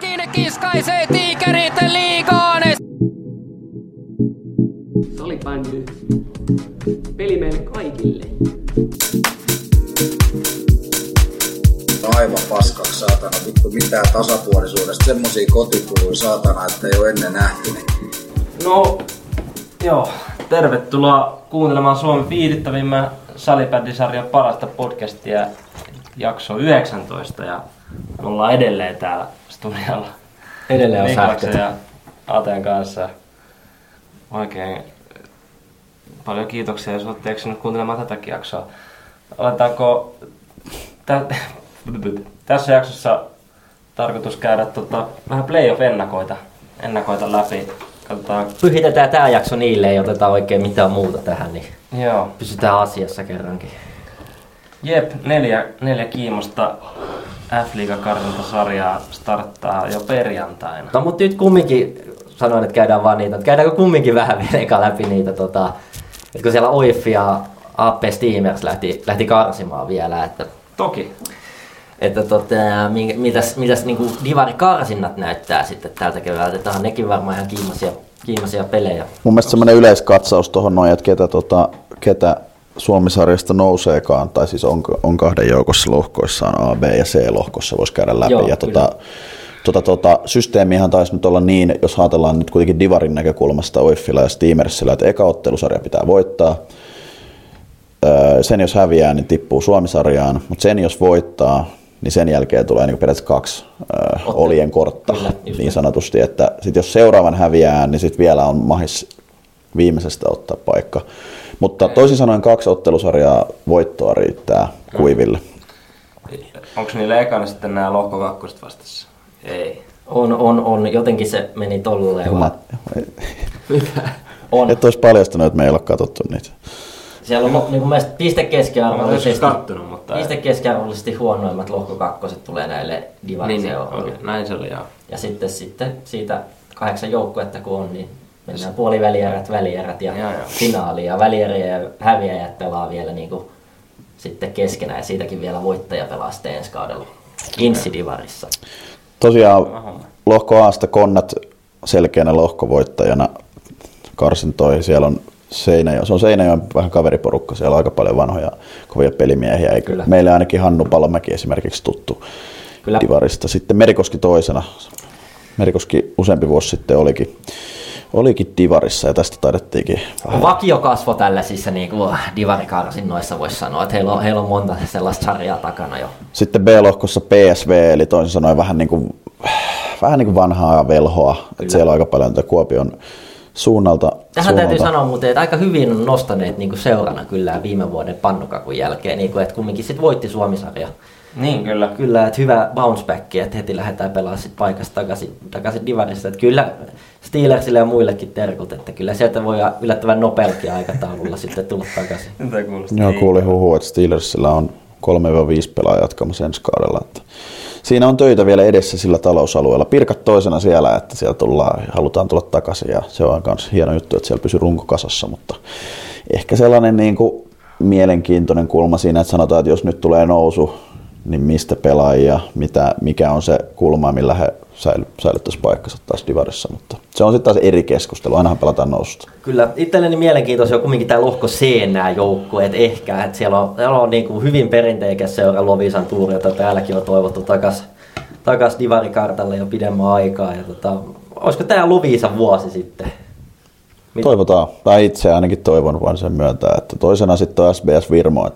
Kiinne kiskaisee tiikerit liigaan. Salibändy. Peli meille kaikille. Aivan paskaksi saatana. Vittu mitään tasapuolisuudesta. Semmosia kotikuluja saatana, että ei oo ennen nähty. No, joo. Tervetuloa kuuntelemaan Suomen viihdyttävimmän salibändisarjan parasta podcastia. Jakso 19 ja me ollaan edelleen täällä studiolla. Edelleen on sähköt. Ja Aten kanssa. Oikein paljon kiitoksia, jos olette eksyneet kuuntelemaan tätäkin jaksoa. Aletaanko tässä jaksossa tarkoitus käydä vähän playoff-ennakoita läpi. Katsotaan. Pyhitetään tämä jakso niille, ei oteta oikein mitään muuta tähän, niin joo. Pysytään asiassa kerrankin. Jep, neljä kiimosta F-liigakarsintasarjaa starttaa jo perjantaina. No mutta nyt kumminkin sanoin, että käydään vaan niitä, mutta käydäänkö kumminkin vähän vielä eka läpi niitä, että kun siellä OIF ja AP Steamers lähti karsimaan vielä, että toki. Että mitäs niinku divarikarsinnat näyttää sitten tältä keväältä, että nekin varmaan ihan kiimaisia pelejä. Mun mielestä semmoinen yleiskatsaus tuohon noin, että ketä Suomi-sarjasta nouseekaan, tai siis on kahden joukossa lohkoissaan A, B ja C-lohkossa voisi käydä läpi. Joo, ja systeemihan taisi nyt olla niin, jos ajatellaan nyt kuitenkin divarin näkökulmasta OIFilla ja Steamersillä, että eka ottelusarja pitää voittaa. Sen jos häviää, niin tippuu Suomi-sarjaan, mutta sen jos voittaa, niin sen jälkeen tulee niin periaatteessa kaksi oljen kortta, niin sanotusti. Että sit jos seuraavan häviää, niin sit vielä on mahis viimeisestä ottaa paikka. Mutta toisin sanoen kaksi ottelusarjaa voittoa riittää kuiville. Onko niillä ekana sitten nämä lohkokakkoset vastassa? Ei. On. Jotenkin se meni tolleen. Mitä? On. Et olisi paljastanut, että me ei olla katsottu niitä. Siellä on niin mielestäni pistekeskiarvollisesti huonoimmat lohkokakkoset tulee näille divariseuroille. Niin, okay. Näin se oli, joo. Ja sitten siitä 8 joukkuetta kun on, niin mennään puolivälierät, välierät ja finaali ja välierä ja häviäjät pelaa vielä niin kuin sitten keskenään ja siitäkin vielä voittaja pelaa sitten ensi kaudella Insidivarissa. Tosiaan lohko A:sta Konnat selkeänä lohkovoittajana karsintoihin. Siellä on Seinäjoen vähän kaveriporukka, siellä on aika paljon vanhoja kovia pelimiehiä. Kyllä. Meille ainakin Hannu Palomäki esimerkiksi tuttu kyllä divarista. Sitten Merikoski toisena. Merikoski useampi vuosi sitten olikin divarissa ja tästä taidettiinkin. Vakiokasvo tällaisissa niin divarikarsinnoissa voisi sanoa, että heillä on monta sellaista sarjaa takana jo. Sitten B-lohkossa PSV, eli toisin sanoen vähän niin kuin vanhaa velhoa. Että siellä on aika paljon tätä Kuopion suunnalta. Tähän täytyy sanoa muuten, että aika hyvin on nostaneet niin kuin seurana kyllä viime vuoden pannukakun jälkeen, niin kuin, että kumminkin sitten voitti Suomi-sarja. Niin kyllä. Kyllä, että hyvä bounce back, että heti lähdetään pelaamaan sit paikasta takaisin divarista. Että kyllä Steelersille ja muillekin terkut, että kyllä sieltä voi yllättävän nopeallakin aikataululla sitten tulla takaisin. Joo, kuulin huhua, että Steelersillä on 3-5 pelaajaa jatkamassa ensi kaudella. Että siinä on töitä vielä edessä sillä talousalueella. Pirkat toisena siellä, että siellä halutaan tulla takaisin ja se on myös hieno juttu, että siellä pysyy runko kasassa, mutta ehkä sellainen niin kuin mielenkiintoinen kulma siinä, että sanotaan, että jos nyt tulee nousu, niin mistä pelaajia, mikä on se kulma, millä he säilyttäisiin paikkansa taas divarissa, mutta se on sitten taas eri keskustelu, ainahan pelataan noususta. Kyllä, itselleni mielenkiintoisia on kumminkin tämä lohko C nämä joukkueet ehkä, että siellä on niin kuin hyvin perinteikäs seura Loviisan Tuuri, jota täälläkin on toivottu takas divarikartalle jo pidemmän aikaa, ja olisiko tämä Loviisan vuosi sitten? Toivotaan, tai itse ainakin toivon vaan sen myöntää, että toisena sitten on SBS Virmo,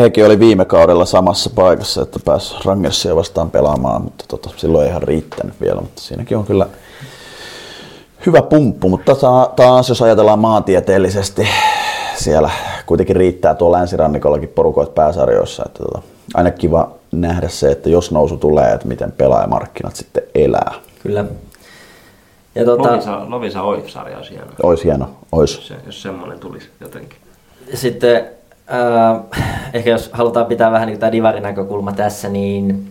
hekin oli viime kaudella samassa paikassa, että pääsi Rangersia vastaan pelaamaan, mutta silloin ei ihan riittänyt vielä, mutta siinäkin on kyllä hyvä pumppu, mutta taas jos ajatellaan maantieteellisesti, siellä kuitenkin riittää tuo länsirannikollakin porukoit pääsarjoissa, että aina kiva nähdä se, että jos nousu tulee, että miten pelaajamarkkinat sitten elää. Kyllä. Ja Lovisa OIF-sarja olisi hieno. Olisi hieno, olisi. Jos semmoinen tulisi jotenkin. Sitten ehkä jos halutaan pitää vähän niin kuin tämä divarinäkökulma tässä, niin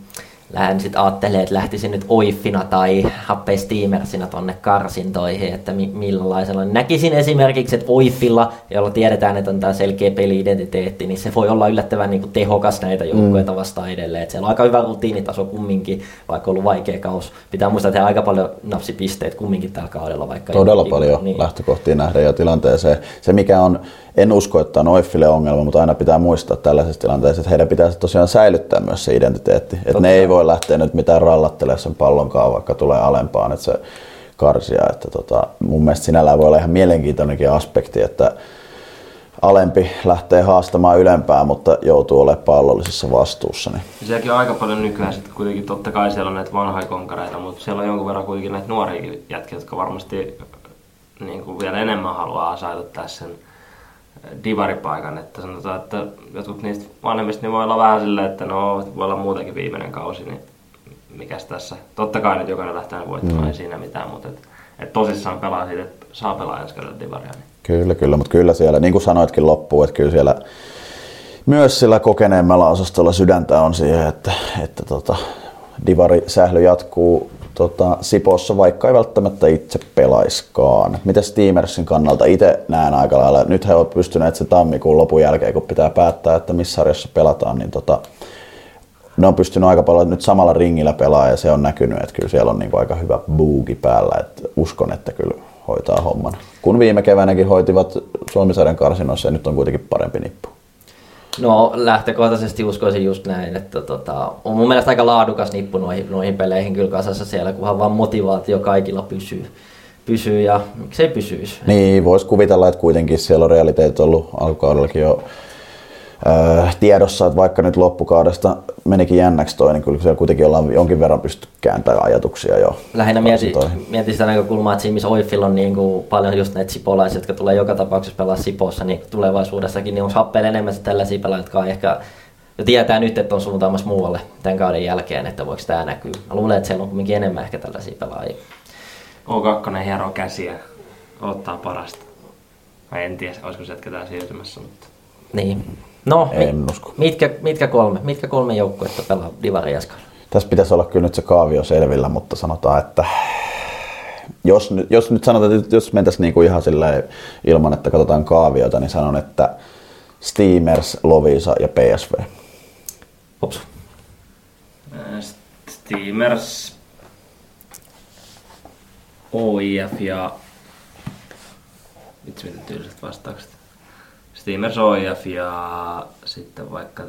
lähden sitten ajattelemaan, että lähtisin nyt Oiffina tai Happe Steamersinä tonne karsintoihin, että millaisella. Näkisin esimerkiksi, että Oiffilla, jolla tiedetään, että on tämä selkeä peli-identiteetti, niin se voi olla yllättävän niin kuin tehokas näitä joukkueita vastaan edelleen. Että siellä on aika hyvä rutiinitaso kumminkin, vaikka on ollut vaikea kaus. Pitää muistaa, että aika paljon napsipisteet kumminkin tällä kaudella. Vaikka todella paljon niin lähtökohtiin nähdä ja tilanteeseen. Se mikä on, en usko, että on Oiffille ongelma, mutta aina pitää muistaa tällaisessa tilanteessa, että heidän pitäisi tosiaan säilyttää myös se identiteetti. Että ne ei voi lähteä nyt mitään rallattelemaan sen pallonkaan, vaikka tulee alempaan, että se karsia. Että mun mielestä sinällään voi olla ihan mielenkiintoinenkin aspekti, että alempi lähtee haastamaan ylempää, mutta joutuu olemaan pallollisessa vastuussa. Niin. Sielläkin on aika paljon nykyään, sitten kuitenkin totta kai siellä on näitä vanhoja konkareita, mutta siellä on jonkun verran kuitenkin näitä nuoria jätkiä, jotka varmasti niin kuin vielä enemmän haluaa saavuttaa sen divaripaikan, että sanotaan, että jotkut niistä vanhemmista niin voi olla vähän silleen, että no voi olla muutenkin viimeinen kausi, niin mikäs tässä. Totta kai nyt jokainen lähtee voittamaan, ei siinä mitään, mutta et tosissaan pelaa siitä, että saa pelaa ensi kertaa divaria. Niin. Kyllä, mutta kyllä siellä, niin kuin sanoitkin loppuun, että kyllä siellä myös sillä kokeneemmalla osastolla sydäntä on siihen, että divarisähly jatkuu Sipossa, vaikka ei välttämättä itse pelaiskaan. Miten Steamersin kannalta itse näen aika lailla? Nyt he ovat pystyneet se tammikuun lopun jälkeen, kun pitää päättää, että missä sarjassa pelataan, niin ne on pystynyt aika paljon nyt samalla ringillä pelaamaan ja se on näkynyt, että kyllä siellä on niin kuin aika hyvä buugi päällä. Että uskon, että kyllä hoitaa homman. Kun viime keväänäkin hoitivat Suomisarjan karsinoissa ja nyt on kuitenkin parempi nippu. No lähtökohtaisesti uskoisin just näin, että on mun mielestä aika laadukas nippu noihin peleihin kyllä kasassa siellä, kunhan vaan motivaatio kaikilla pysyy ja miksei pysyisi. Niin, voisi kuvitella, että kuitenkin siellä on realiteetit ollut alkukaudellakin jo tiedossa, että vaikka nyt loppukaudesta menikin jännäksi toi, niin kyllä siellä kuitenkin ollaan jonkin verran pystyt kääntämään ajatuksia jo. Lähinnä mietin sitä näkökulmaa, että siinä missä Oiffilla on niin kuin paljon just näitä sipolaisia, jotka tulee joka tapauksessa pelaa Sipossa, niin tulevaisuudessakin niin on Happeilla enemmän tällaisia pelaajia, jotka on ehkä jo tietää nyt, että on suuntaamassa muualle tämän kauden jälkeen, että voiko tämä näkyy. Mä luulen, että siellä on kuitenkin enemmän ehkä tällaisia pelaajia. O2 hieroo käsiä, odottaa parasta. Mä en tiedä, olisiko sieltä ketään siirtymässä, mutta niin. No, mitkä kolme joukkuetta pelaa divaria Jaskalla? Tässä pitäisi olla kyllä nyt se kaavio selvillä, mutta sanotaan, että jos mentäisiin niinku ihan silleen ilman, että katsotaan kaaviota, niin sanon, että Steamers, Loviisa ja PSV. Hopsu. Steamers, OIF ja vitsi miten tyyliset vastaukset. Steamers, OIF ja sitten vaikka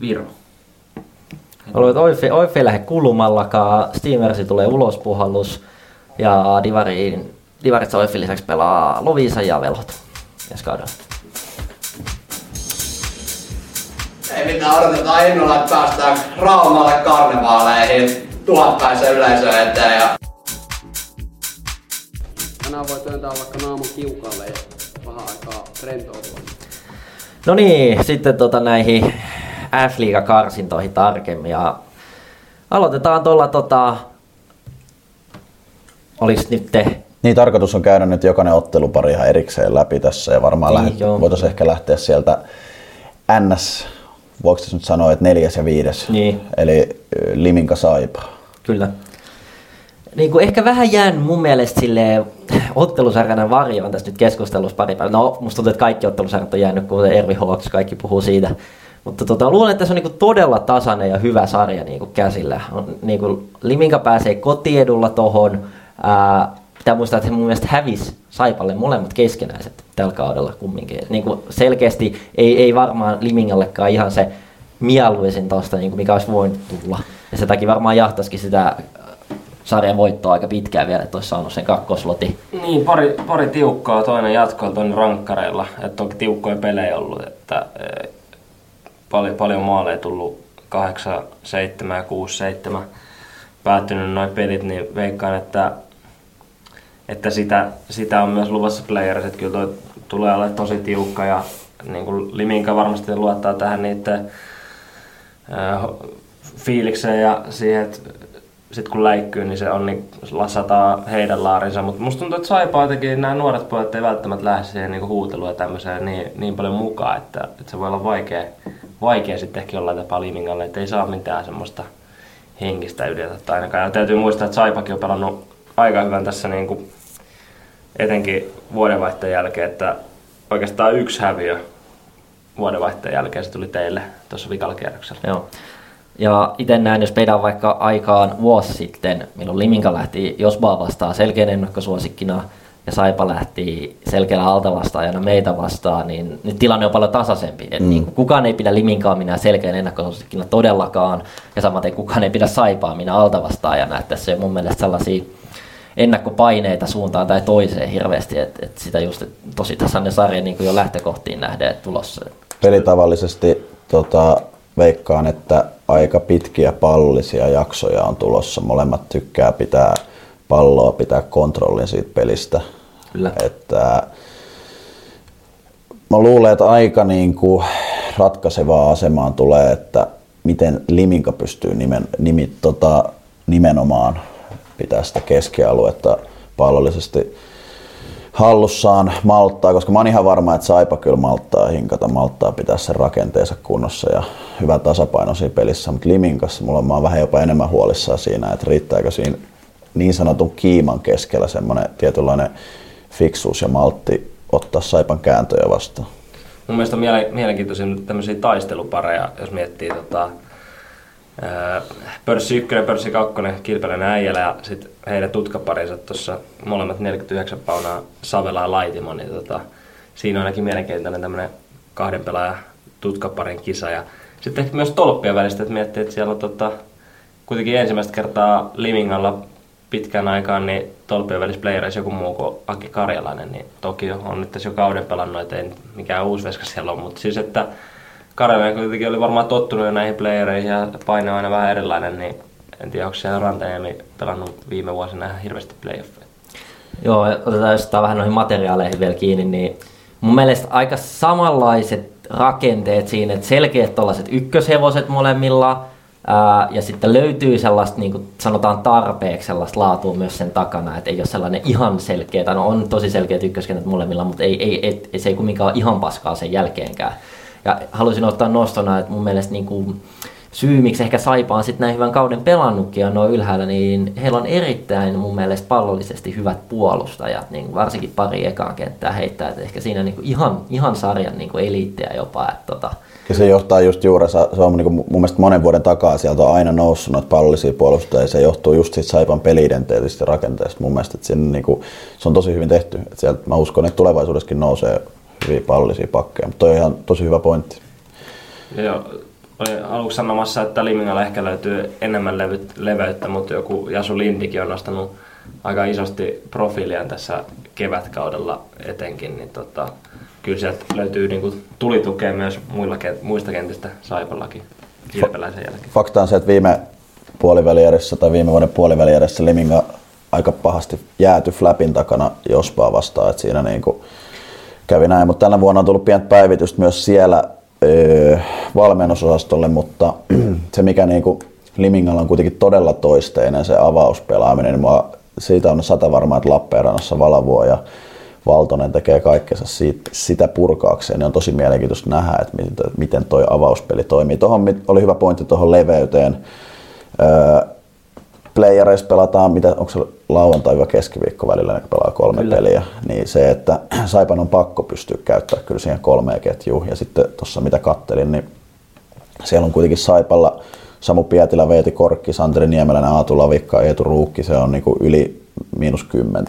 Viro. Haluat OIF ei lähde kulumallakaan, Steamersi tulee ulospuhallus ja Divaritsa OIFin lisäksi pelaa Loviisa ja Velhot. Ja Skada. Ei mitään, odotetaan innolla, että päästään Raumalle karnevaaleihin 1000 yleisöön eteen. Ja tänään voi työntää vaikka naamun kiukalle ja vähän aikaa rentoutua. No niin, sitten näihin F-liiga-karsintoihin tarkemmin. Ja aloitetaan tuolla olis nyt te. Niin, tarkoitus on käydä nyt jokainen ottelupari ihan erikseen läpi tässä ja varmaan voitaisiin ehkä lähteä sieltä NS, voiko tässä nyt sanoa, että 4. ja 5. Niin. Eli Liminka Saipa. Kyllä. Niin kuin ehkä vähän jäänyt mun mielestä silleen ottelusarjan varjoon tässä nyt keskustelussa pari päivää. No musta tuntuu, että kaikki ottelusarjat on jäänyt, kuten Ervi Hawks, kaikki puhuu siitä. Mutta luulen, että tässä on niin kuin todella tasainen ja hyvä sarja niin kuin käsillä. On, niin kuin Liminka pääsee kotiedulla tohon. Pitää muistaa, että he mun mielestä hävisi Saipalle molemmat keskenäiset tällä kaudella kumminkin. Niin kuin selkeästi ei varmaan Limingallekaan ihan se mieluisin tosta, niin kuin mikä olisi voinut tulla. Ja sen takia varmaan jahtaisikin sitä sarjan voittoa aika pitkään vielä, että olisi saanut sen kakkoslotin. Niin, pari tiukkaa, toinen jatkoa tuonne rankkareilla. Että onkin tiukkoja pelejä ollut, että paljon maaleja tullut 8-7 ja 6-7 päättynyt noin pelit, niin veikkaan, että sitä on myös luvassa playerissa, että kyllä toi tulee olla tosi tiukka ja niin kuin Liminka varmasti luottaa tähän niiden fiilikseen ja siihen, että sitten kun läikkyy, niin se on niin sataa heidän laarinsa, mutta musta tuntuu, että Saipaa jotenkin nämä nuoret pojat ei välttämättä lähde siihen niin huuteluun ja tämmöiseen niin paljon mukaan, että se voi olla vaikea vaikea sitten ehkä jollain tapaa Liimingalle, että ei saa mitään semmoista henkistä yliotetta ainakaan. Ja täytyy muistaa, että Saipakin on pelannut aika hyvän tässä niin kuin etenkin vuodenvaihteen jälkeen, että oikeastaan yksi häviö vuodenvaihteen jälkeen se tuli teille tuossa vikalla kierroksella. Joo. Ja itse näen, jos meidän vaikka aikaan vuosi sitten, milloin Liminka lähti Josbaa vastaan selkeänä ennakkosuosikkina ja Saipa lähti selkeällä altavastaajana meitä vastaan, niin nyt tilanne on paljon tasaisempi. Et niin kukaan ei pidä Liminkaa minä selkeänä ennakkosuosikkina todellakaan, ja samaten kukaan ei pidä Saipaa minä altavastaajana. Et tässä on mun mielestä sellaisia ennakkopaineita suuntaan tai toiseen hirveästi, että et sitä just et tosi tasainen sarja niin kuin jo lähtökohtiin nähdään tulossa. Pelitavallisesti veikkaan, että aika pitkiä pallisia jaksoja on tulossa. Molemmat tykkää pitää palloa, pitää kontrollin siitä pelistä. Kyllä. Että mä luulen, että aika niin kuin ratkaisevaa asemaan tulee, että miten Liminka pystyy nimenomaan pitää sitä keskialuetta pallollisesti hallussaan, malttaa, koska mä oon ihan varma, että Saipa kyllä malttaa hinkata, malttaa pitää sen rakenteensa kunnossa ja hyvä tasapaino siinä pelissä, mutta Liminkassa mä oon vähän jopa enemmän huolissaan siinä, että riittääkö siinä niin sanotun kiiman keskellä semmoinen tietynlainen fiksuus ja maltti ottaa Saipan kääntöjä vastaan. Mun mielestä on mielenkiintoisia tämmöisiä taistelupareja, jos miettii Pörssi 1 ja Pörssi 2 Kilpelän äijällä ja sitten heidän tutkaparinsa tuossa molemmat 49 paunaa Savela ja Laitimo, niin siinä on ainakin mielenkiintoinen tämmöinen kahden pelaajan tutkaparin kisa. Ja sitten ehkä myös tolppien välistä, että miettii, että siellä on kuitenkin ensimmäistä kertaa Limingalla pitkän aikaan niin tolppien välissä playereissa joku muu kuin Aki Karjalainen, niin toki on nyt tässä jo kauden pelannut, että ei mikään uusveska siellä ole, mutta siis että Karjalainen kuitenkin oli varmaan tottunut jo näihin playereihin ja paine on aina vähän erilainen, niin en tiedä, onko siellä Rantaniemi pelannut viime vuosina ihan hirveästi playoffeja. Joo, otetaan vähän noihin materiaaleihin vielä kiinni, niin mun mielestä aika samanlaiset rakenteet siinä, että selkeät tollaiset ykköshevoset molemmilla, ja sitten löytyy sellaista, niin kuin sanotaan tarpeeksi sellaista laatua myös sen takana, että ei ole sellainen ihan selkeä, tai no on tosi selkeät ykköskentät molemmilla, mutta ei se ei kumminkaan ihan paskaa sen jälkeenkään. Ja haluaisin ottaa nostona, että mun mielestä niin kuin syy, miksi ehkä Saipa on sitten näin hyvän kauden pelannutkin ja noin ylhäällä, niin heillä on erittäin mun mielestä pallollisesti hyvät puolustajat, niin varsinkin pari ekaan kenttää heittää, että ehkä siinä niin kuin ihan sarjan niin kuin eliittejä jopa. Että Ja se johtaa just juurensa, se on niin kuin mun mielestä monen vuoden takaa sieltä on aina noussut noita pallollisia puolustajia, ja se johtuu just siitä Saipan peli-identiteetistä rakenteesta mun mielestä, että siinä niin kuin, se on tosi hyvin tehty, että sieltä mä uskon, että tulevaisuudessakin nousee hyviä pallisia pakkeja, mutta toi on ihan tosi hyvä pointti. Joo, olin aluksi sanomassa, että Limingalla ehkä löytyy enemmän leveyttä, mutta joku Jasu Lindikin on nostanut aika isosti profiiliaan tässä kevätkaudella etenkin, niin kyllä sieltä löytyy niinku tulitukea myös muista kentistä Saipallakin Kilpeläisen jälkeen. Fakta on se, että viime vuoden puolivälierissä Liminga aika pahasti jääty flapin takana Jospaa vastaan, että siinä niinku kävi näin, mutta tänä vuonna on tullut pientä päivitystä myös siellä valmennusosastolle, mutta se mikä niinku Limingalla on kuitenkin todella toisteinen se avauspelaaminen, niin siitä on 100 varmaa, että Lappeenrannassa Valavuo ja Valtonen tekee kaikkensa sitä purkaakseen, niin on tosi mielenkiintoista nähdä, että miten toi avauspeli toimii. Tuohon oli hyvä pointti tuohon leveyteen. Playereissa pelataan, onko se lauantai- vai keskiviikko välillä, kun pelaa kolme kyllä. peliä, niin se, että Saipan on pakko pystyä käyttämään kyllä siihen 3 ketjuun. Ja sitten tuossa mitä kattelin, niin siellä on kuitenkin Saipalla Samu Pietilä, Veeti Korkki, Santeri Niemeläinen, Aatu Lavikka, Eetu Ruukki, se on niin kuin yli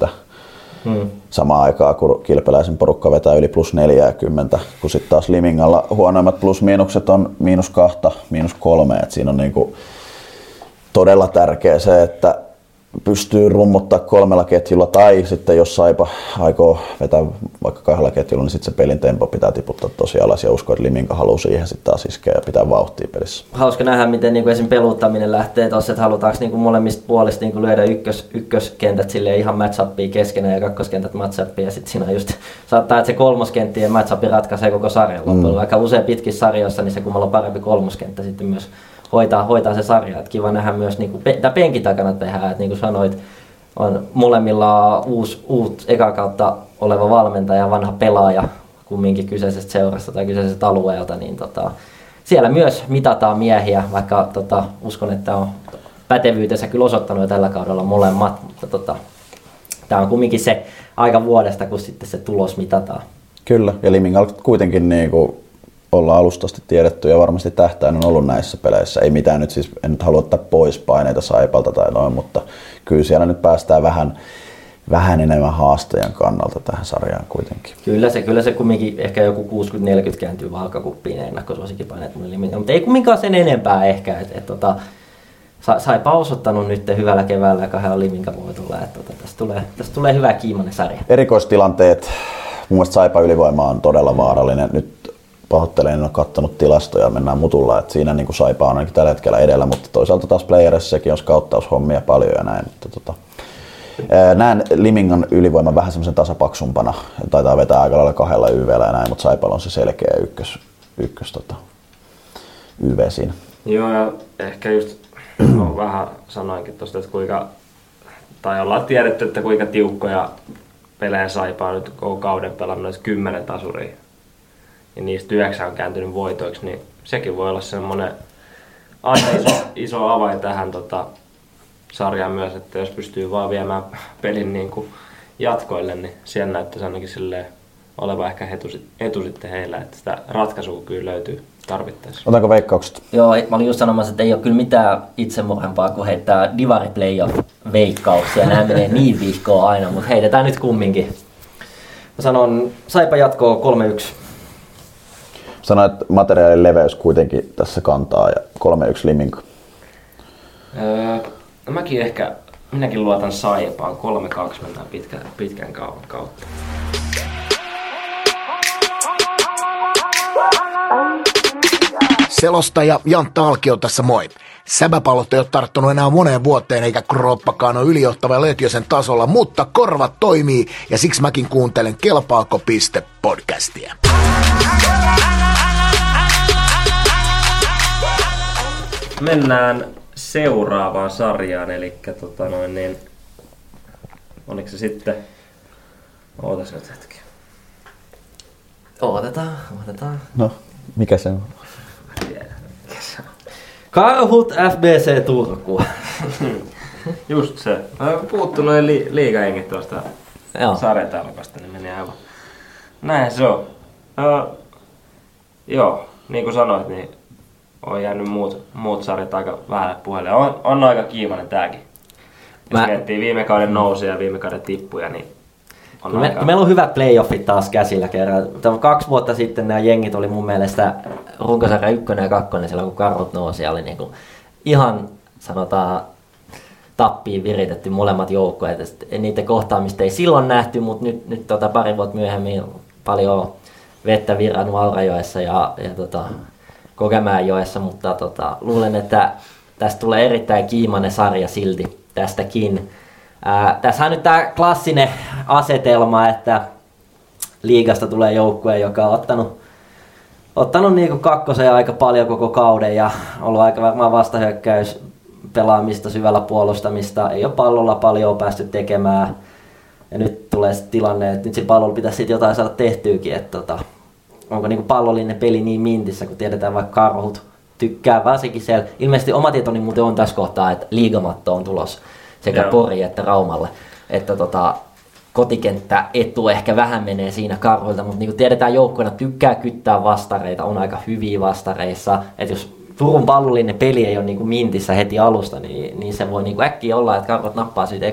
-10. Samaan aikaan, kun Kilpeläisen porukka vetää yli +40, kun sitten taas Limingalla huonoimmat plus-miinukset on -2, -3, että siinä on niin kuin todella tärkeä se, että pystyy rummuttaa 3 ketjulla tai sitten jos Saipa aikoo vetää vaikka 2 ketjulla, niin sitten se pelin tempo pitää tiputtaa tosi alas ja uskon, että Liminka haluaa siihen sitten taas iskeä ja pitää vauhtia pelissä. Hauska nähdä, miten niinku esim. Peluuttaminen lähtee tuossa, että halutaanko niinku molemmista puolista niinku lyödä ykköskentät silleen ihan match-upia keskenään ja kakkoskentät match-upia ja sitten siinä just saattaa, että se kolmoskenttien match-upi ratkaisee koko sarjan loppuun. Vaikka usein pitkissä sarjoissa, niin se kummalla on parempi kolmoskenttä sitten myös hoitaa se sarja. Et kiva nähdä myös niinku penkin takana tehdään, että niin kuin sanoit, on molemmilla uusi eka kautta oleva valmentaja, vanha pelaaja kumminkin kyseisestä seurasta tai kyseisestä alueelta, niin siellä myös mitataan miehiä, vaikka uskon, että on pätevyytensä kyllä osoittanut jo tällä kaudella molemmat, mutta tämä on kumminkin se aika vuodesta, kun sitten se tulos mitataan. Kyllä, ja Limingal kuitenkin niin kuin ollaan alustasti tiedetty ja varmasti tähtäin on ollut näissä peleissä. Ei mitään nyt siis, en nyt halua ottaa pois paineita Saipalta tai noin, mutta kyllä siellä nyt päästään vähän enemmän haastajan kannalta tähän sarjaan kuitenkin. Kyllä se kumminkin ehkä joku 60-40 kääntyy Vaakakuppiin ennakkosuosikkipaineet mun Limingal, mutta ei kumminkaan sen enempää ehkä, että Saipa on osoittanut nyt hyvällä keväällä ja kahdella Limingal-voitolla, että tästä tulee hyvä kiimainen sarja. Erikoistilanteet, mun mielestä Saipa ylivoima on todella vaarallinen. Nyt pahoittelen, en ole katsonut tilastoja, mennään mutulla, että siinä niin kuin Saipa on ainakin tällä hetkellä edellä, mutta toisaalta taas playerissakin on skauttaushommia paljon ja näin. Mutta näen Limingan ylivoiman vähän semmoisen tasapaksumpana, taitaa vetää aika lailla kahdella YV:llä ja näin, mutta Saipalla on se selkeä ykkös YV siinä. Joo, ja ehkä just vähän sanoinkin tuosta, että ollaan tiedetty, että kuinka tiukkoja pelejä Saipaa nyt koko kauden pelannut 10 tasuria ja niistä 9 on kääntynyt voitoiksi, niin sekin voi olla semmoinen aina iso avain tähän sarjaan myös, että jos pystyy vaan viemään pelin niin kuin jatkoille, niin siellä näyttäisi ainakin oleva ehkä etu sitten heillä, että sitä ratkaisua kyllä löytyy tarvittaessa. Otanko veikkaukset? Joo, mä olin just sanomassa, että ei ole kyllä mitään itsemurhempaa kuin heittää divari playoff-veikkauksia. Nämä menee niin vihkoon aina, mutta heitetään nyt kumminkin. Mä sanon, Saipa jatkoo 3-1. Sanoit, että materiaalin leveys kuitenkin tässä kantaa ja 3-1 Liminka. Minäkin luotan Saipaan. 3-2 mennään pitkän kauan kautta. Selostaja Jantta Alkio tässä moi. Säbäpallot ei ole tarttunut enää moneen vuoteen eikä kroppakaan ole ylijohtava Löytiösen tasolla, mutta korvat toimii ja siksi mäkin kuuntelen Kelpaako piste podcastia. Mennään seuraavaan sarjaan, eli oliko se sitten, ootas nyt hetki. Odotetaan. No, mikä se on? Karhut FBC Turku. Just se. Puuttu noin liigajengit tuosta sarjatalkosta, niin meni aivan. Näin se on. Joo, niin kuin sanoit, niin on jäänyt muut sarjat aika vähälle puheelle. On aika kiimainen tääkin. Jos miettii viime kauden nousuja ja viime kauden tippuja, niin meillä on hyvät playoffit taas käsillä kerran. 2 vuotta sitten nämä jengit oli mun mielestä runkosarja 1 ja 2 silloin, kun Karhut nousi. Oli niin kuin ihan sanotaan tappiin viritetty molemmat joukkueet. Niiden kohtaamista ei silloin nähty, mutta nyt pari vuotta myöhemmin paljon vettä virrannut Aurajoessa ja Kokemäenjoessa. Mutta luulen, että tästä tulee erittäin kiimainen sarja silti tästäkin. Tässä on nyt tämä klassinen asetelma, että liigasta tulee joukkue, joka on ottanut niinku kakkosen aika paljon koko kauden ja ollut aika varmaan vastahyökkäys pelaamista, syvällä puolustamista, ei ole pallolla paljon päästy tekemään. Ja nyt tulee tilanne, että nyt siinä pallolla pitäisi sitten jotain saada tehtyäkin, että onko niinku pallollinen peli niin mintissä, kun tiedetään vaikka Karhut tykkää varsinkin siellä. Ilmeisesti oma tietoni muuten on tässä kohtaa, että liigamatto on tulos. Sekä Pori että Raumalle, että kotikenttä etu ehkä vähän menee siinä Karhuilta, mutta niin kuin tiedetään joukkueena tykkää kyttää vastareita, on aika hyviä vastareissa, että jos Turun pallollinen peli ei ole niin kuin mintissä heti alusta, niin se voi niin kuin äkkiä olla, että Karhut nappaa siitä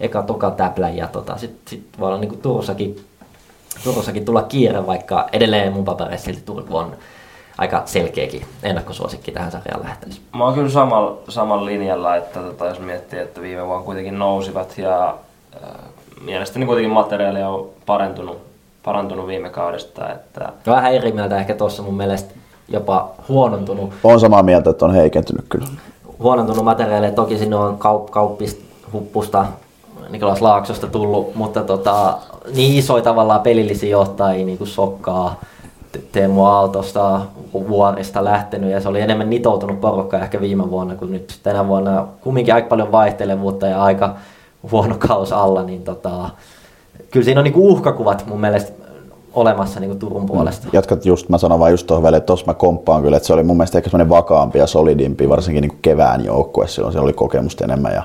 eka toka täplän ja sit voi olla niin kuin Turussakin tulla kiire, vaikka edelleen mun papereissa silti Turku on aika selkeäkin ennakkosuosikki tähän sarjaan lähteisi. Mä oon kyllä samalla linjalla, että jos miettii, että viime vuonna kuitenkin nousivat ja mielestäni kuitenkin materiaali on parantunut viime kaudesta. Että vähän eri mieltä ehkä tuossa mun mielestä jopa huonontunut. On samaa mieltä, että on heikentynyt kyllä. Huonontunut materiaali, toki sinne on Kauppista, Huppusta, Niklas Laaksosta tullut, mutta niin isoja tavallaan pelillisiä johtajia niin kuin Sokkaa, Teemu Aaltosta, Vuorista lähtenyt ja se oli enemmän nitoutunut porukka ehkä viime vuonna kuin nyt tänä vuonna. Kumminkin aika paljon vaihtelevuutta ja aika huono kaus alla, niin kyllä siinä on niinku uhkakuvat mun mielestä olemassa niin kuin Turun puolesta. Jatkat just, mä sanon vaan just tuohon väliin, että tossa mä komppaan kyllä, että se oli mun mielestä ehkä semmoinen vakaampi ja solidimpi, varsinkin niin kuin kevään joukkue, silloin siellä oli kokemusta enemmän ja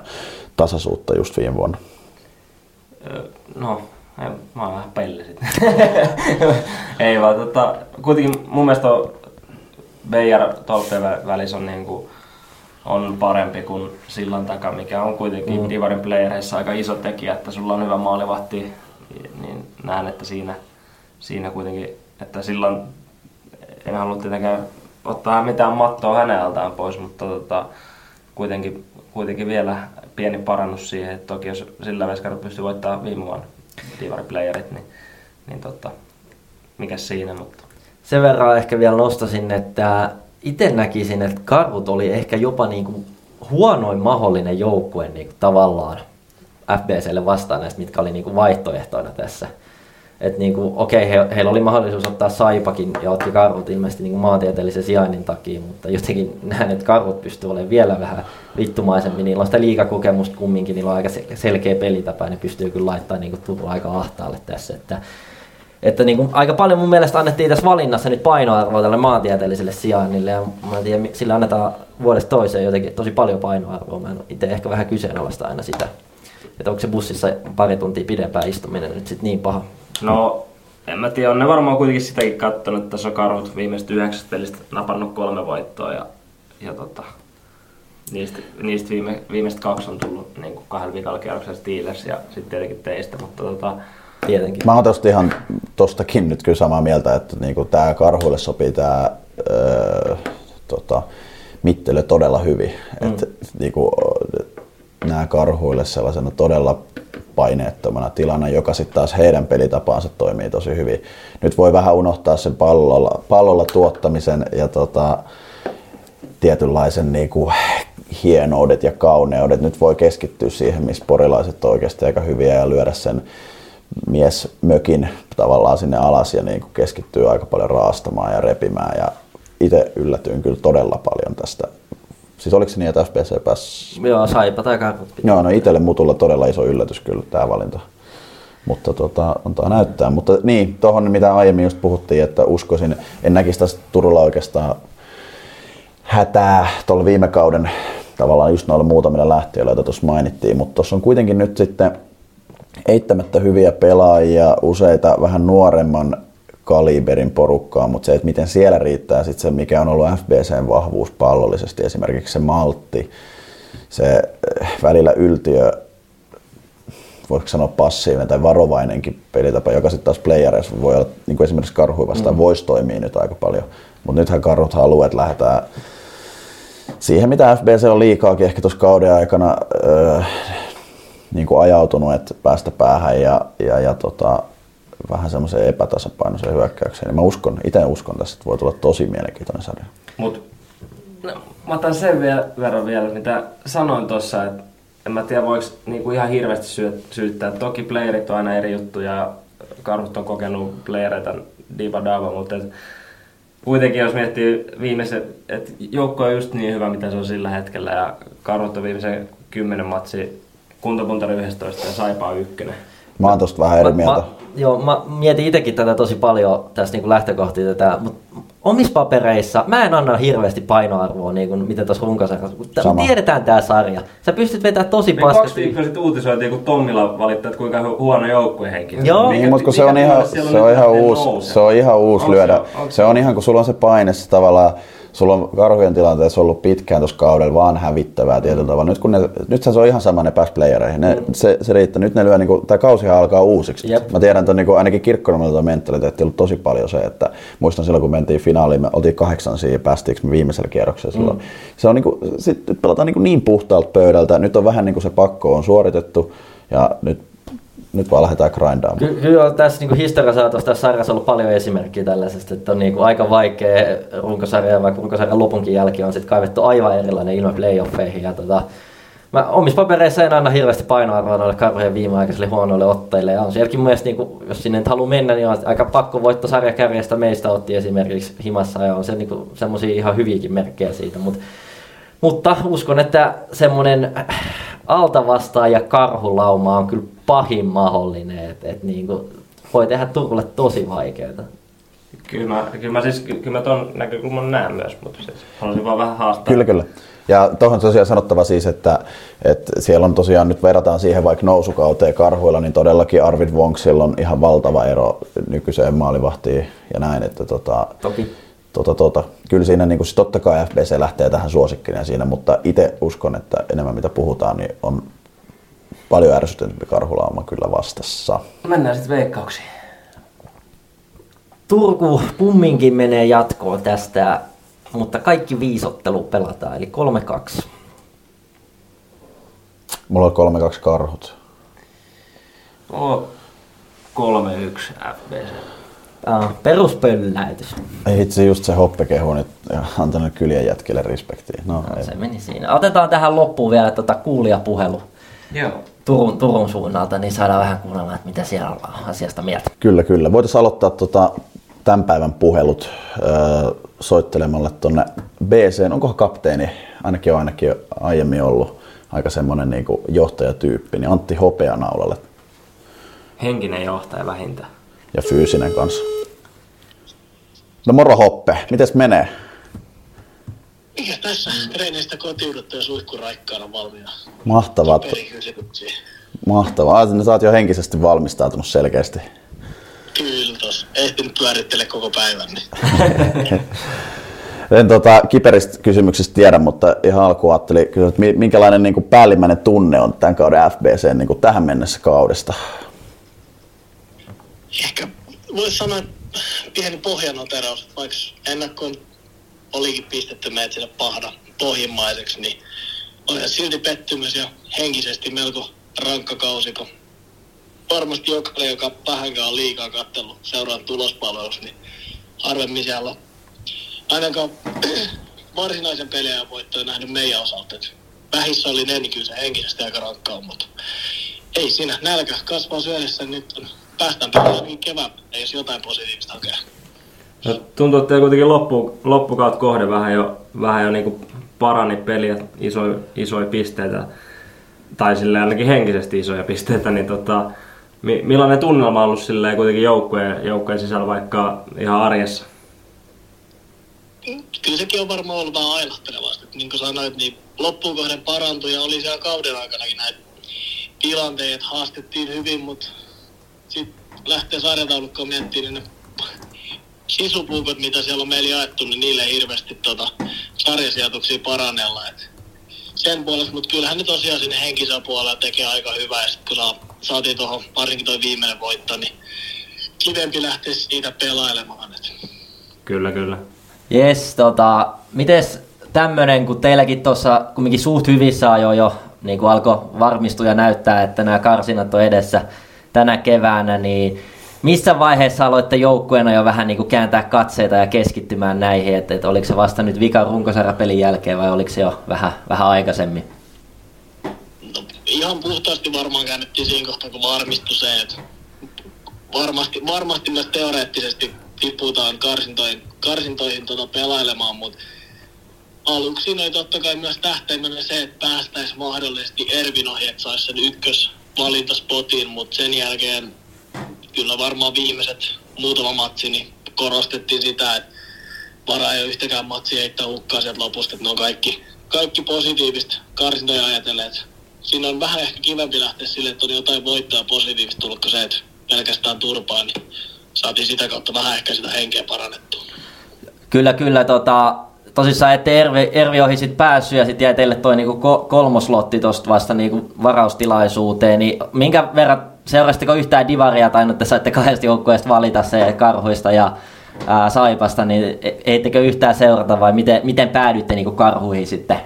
tasaisuutta just viime vuonna. No, mä oon vähän pelle sitten. Ei vaan, kuitenkin mun mielestä BR-Tolppien välissä on niin kuin on parempi kuin sillan takaa, mikä on kuitenkin Divarin playereissa aika iso tekijä, että sulla on hyvä maalivahti, niin näen, että siinä kuitenkin, että silloin en halua tietenkään ottaa mitään mattoa hänen altaan pois, mutta kuitenkin vielä pieni parannus siihen, että toki jos sillä Veskari pystyy voittamaan viime vuonna Divari-playerit, niin mikä siinä, mutta... Sen verran ehkä vielä nostaisin, että itse näkisin, että Karhut oli ehkä jopa niinku huonoin mahdollinen joukkue niinku tavallaan FBClle vastaan näistä, mitkä oli niinku vaihtoehtoina tässä. Että niinku, okei, heillä oli mahdollisuus ottaa Saipakin ja otti Karhut ilmeisesti niinku maantieteellisen sijainnin takia, mutta jotenkin näen, että Karhut pystyy olemaan vielä vähän vittumaisemmin. Niillä on sitä liigakokemusta kumminkin, niillä on aika selkeä pelitapa ja ne pystyy kyllä laittamaan niinku Turun aika ahtaalle tässä. Että niinku, aika paljon mun mielestä annettiin tässä valinnassa nyt painoarvoa tälle maantieteelliselle sijainnille ja mä en tiedä, sillä annetaan vuodesta toiseen jotenkin tosi paljon painoarvoa. Mä itse ehkä vähän kyseenalaista aina sitä, että onko se bussissa pari tuntia pidempään istuminen nyt sit niin paha. No, en mä tiedä, on ne varmaan kuitenkin sitäkin kattonut, että tässä on Karhut viimeiset 9 pelistä napannut 3 voittoa ja niistä viimeiset 2 on tullut niin kuin 2 vikalla kierroksella Steelers ja sitten tietenkin teistä, mutta tietenkin. Mä oon tosta ihan tostakin nyt kyllä samaa mieltä, että niinku tää Karhuille sopii tää Mittelö todella hyvin, että niinku nää Karhuille sellaisena todella paineettomana tilana, joka sitten taas heidän pelitapaansa toimii tosi hyvin. Nyt voi vähän unohtaa sen pallolla tuottamisen ja tietynlaisen niinku hienoudet ja kauneudet. Nyt voi keskittyä siihen, missä porilaiset on oikeasti aika hyviä ja lyödä sen miesmökin tavallaan sinne alas ja niinku keskittyy aika paljon raastamaan ja repimään. Ja itse yllätyin kyllä todella paljon tästä. Siis oliko se niin, että FBC pääsi? Joo, Saipa tai Karhut. Joo, no itselle Mutulla todella iso yllätys kyllä tämä valinta. Mutta antaa näyttää. Mutta niin, tuohon mitä aiemmin just puhuttiin, että uskoisin, en näkisi tässä Turulla oikeastaan hätää tuolla viime kauden tavallaan just noilla muutamilla lähtiöillä, joita tuossa mainittiin. Mutta tuossa on kuitenkin nyt sitten eittämättä hyviä pelaajia, useita vähän nuoremman kaliberin porukkaa, mutta se, että miten siellä riittää sitten se, mikä on ollut FBCn vahvuus pallollisesti, esimerkiksi se maltti, se välillä yltiö, voiko sanoa passiivinen tai varovainenkin pelitapa, joka sitten taas playereissa voi olla, niin kuin esimerkiksi Karhuja vastaan, voisi toimia nyt aika paljon, mutta nythän Karhut haluaa, että lähdetään siihen, mitä FBC on liikaakin ehkä tuossa kauden aikana niin kuin ajautunut, että päästä päähän ja vähän semmoiseen epätasapainoiseen hyökkäykseen. Mä itse uskon tässä, että voi tulla tosi mielenkiintoinen sarja. No, mä otan sen verran vielä, mitä sanoin tuossa, että en mä tiedä voiko niinku ihan hirveästi syyttää. Toki playerit on aina eri juttuja ja Karhut on kokenut playereita diva-dava, mutta kuitenkin jos miettii viimeisen, että joukko on just niin hyvä, mitä se on sillä hetkellä ja Karhut on viimeisen 10 matsi kuntapuntari 11 ja Saipaa 1. Mä oon tosta vähän eri mieltä. Mä mietin itsekin tätä tosi paljon tässä niin kuin lähtökohtia tätä, mutta omissa papereissa mä en anna hirveästi painoarvoa, niin kuin miten tuossa runkosarjassa, kun tiedetään tää sarja. Sä pystyt vetämään tosi paskasti. 2 viikkoa sitten uutisoitiin, kun Tommila valittaa, että kuinka huono joukkuehenki. Joo. Niin, mutta kun se on ihan uusi lyödä. Se on ihan, kun sulla on se paine se tavallaan. Sulla on Karhujen tilanteessa ollut pitkään tuossa kaudella vaan hävittävää tietyllä tavalla. Nythän se on ihan sama, ne pääsi playereihin. Se riittää. Nyt ne lyö, niin tämä kausihan alkaa uusiksi. Jep. Mä tiedän, että niin ainakin Kirkkonomelta mentaliteetti on ollut tosi paljon se, että muistan silloin, kun mentiin finaaliin, me oltiin 8 ja päästiinkö me viimeisellä kierroksella silloin. Se on, nyt pelataan niin puhtaalta pöydältä. Nyt on vähän niin kuin se pakko on suoritettu ja nyt vaan lähdetään grindaamaan. Kyllä tässä niin historiasaatossa tässä sarjassa on ollut paljon esimerkkiä tällaisesta, että on niin kuin aika vaikea runkosarja, vaikka runkosarjan lopunkin jälkeen on sitten kaivettu aivan erilainen ilme playoffeihin. Ja mä omissa papereissa en anna hirveästi painoarvoa noille Karhujen viimeaikaisille huonoille otteille. Ja on sielläkin myös, niin kuin, jos sinne haluaa mennä, niin on aika pakko voitto sarjakärjestä. Meistä otti esimerkiksi himassa ja on se, niin kuin, semmosia ihan hyviäkin merkkejä siitä. Mutta uskon, että semmoinen altavastaaja Karhulauma on kyllä pahin mahdollinen, että niinku voi tehdä Turulle tosi vaikeaa. Kyllä mä ton näkökulman näen myös, mutta siis haluaisin vaan vähän haastaa. Kyllä. Ja tuohon tosiaan sanottava siis, että siellä on tosiaan, nyt verrataan siihen vaikka nousukauteen Karhuilla, niin todellakin Arvid Wonksilla on ihan valtava ero nykyiseen maalivahtiin ja näin. Että toki. Kyllä siinä niin totta kai FBC lähtee tähän suosikkina siinä, mutta itse uskon, että enemmän mitä puhutaan, niin on paljon ärsytympi Karhulauma kyllä vastassa. Mennään sitten veikkauksiin. Turku kumminkin menee jatkoon tästä, mutta kaikki viisottelu pelataan, eli 3-2. Mulla on 3-2 Karhut. Mulla 3-1 FBC. Peruspölläytys. Ei itse just se hoppekehu nyt antanut kylien jätkille respektiin. No, se meni siinä. Otetaan tähän loppuun vielä kuulijapuhelu. Joo. Turun suunnalta, niin saadaan vähän kuunnella, että mitä siellä ollaan asiasta mieltä. Kyllä. Voitaisiin aloittaa tämän päivän puhelut soittelemalla tuonne BC:n. Onkohan kapteeni, ainakin aiemmin ollut aika semmoinen niin kuin johtajatyyppi, niin Antti Hopeanaulalle. Henkinen johtaja vähintään. Ja fyysinen kanssa. No moro Hoppe, mites menee? Mikä tässä treenistä kotiudutta ja suihkuraikkaana valmiina. Mahtavaa. Mahtavaa. Sä oot jo henkisesti valmistautunut selkeästi. Kyllä tos. Ehtinyt pyörittele koko päivän. Niin. En kiperistä kysymyksistä tiedä, mutta ihan alkuun ajattelin kysyä, että minkälainen niin kuin päällimmäinen tunne on tämän kauden FBC niin kuin tähän mennessä kaudesta? Ehkä voisi sanoa, että pieni pohjanoteraus, vaikka ennakkoon olikin pistetty meidät sille pahda pohjimmaiseksi, niin olihan silti pettymys ja henkisesti melko rankka kausi, kun varmasti jokainen, joka vähänkään on liikaa katsellut seuraan tulospalveluksi, niin harvemmin siellä on ainakaan varsinaisen pelejä voittoja nähnyt meidän osalta. Vähissä oli ne, niin kyllä se henkisesti aika rankkaa, mutta ei siinä nälkä kasvaa syödessä, nyt on päästään pelaamaan kevään, jos jotain positiivista hakee. No, tuntuu, että kuitenkin loppukautta kohde vähän jo niin parani peliä, isoja pisteitä, tai silleen ainakin henkisesti isoja pisteitä, niin millainen tunnelma on ollut silleen kuitenkin joukkueen sisällä vaikka ihan arjessa? Kyllä sekin on varmaan ollut vähän ailahtelevasti. Niin kuin sanoit, niin loppuun kohden parantui ja oli siellä kauden aikanakin näitä tilanteita, haastettiin hyvin, mutta sitten lähtee sarjataulukkoon miettimään, niin sisupuukot, mitä siellä on meillä jaettu, niin niille ei hirveästi sarjasijoituksia parannella. Et sen puolesta, mutta kyllähän ne tosiaan sinne henkisellä puolella tekee aika hyvää. Ja sitten kun saatiin tuohon, varsinkin tuo viimeinen voitto, niin kivempi lähtee siitä pelailemaan. Et. Kyllä. Jes, mites tämmönen, kun teilläkin tuossa kumminkin suht hyvissä ajoin jo, niin kun alkoi varmistua ja näyttää, että nämä karsinat on edessä tänä keväänä, niin missä vaiheessa aloitte joukkueena jo vähän niin kuin kääntää katseita ja keskittymään näihin, että oliko se vasta nyt vikan runkosarapelin jälkeen vai oliko se jo vähän aikaisemmin? No, ihan puhtaasti varmaan käännettiin siinä kohtaa, kun varmistui se, että varmasti myös teoreettisesti tiputaan karsintoihin pelailemaan, mutta aluksi siinä oli totta kai myös tähtäimellä se, että päästäisiin mahdollisesti Ervin ohi, että saisi sen ykkösvalintaspotin, mutta sen jälkeen kyllä varmaan viimeiset muutama matsi niin korostettiin sitä, että varaa ei ole yhtäkään matsia heittää hukkaa sieltä lopusta, että ne on kaikki positiivista karsintoja ajatellen. Siinä on vähän ehkä kivempi lähteä sille, että on jotain voittoa positiivista tullut, kun se, että pelkästään turpaa, niin saatiin sitä kautta vähän ehkä sitä henkeä parannettua. Kyllä. Tosissaan ette Ervi ohi sit päässyt ja sitten jäi teille toi niinku kolmoslotti tosta vasta niinku varaustilaisuuteen, niin minkä verran seurasitteko yhtään divaria tai että saitte kahdesta joukkueesta valita se Karhuista ja Saipasta, niin eittekö yhtään seurata vai miten päädyitte niinku Karhuihin sitten?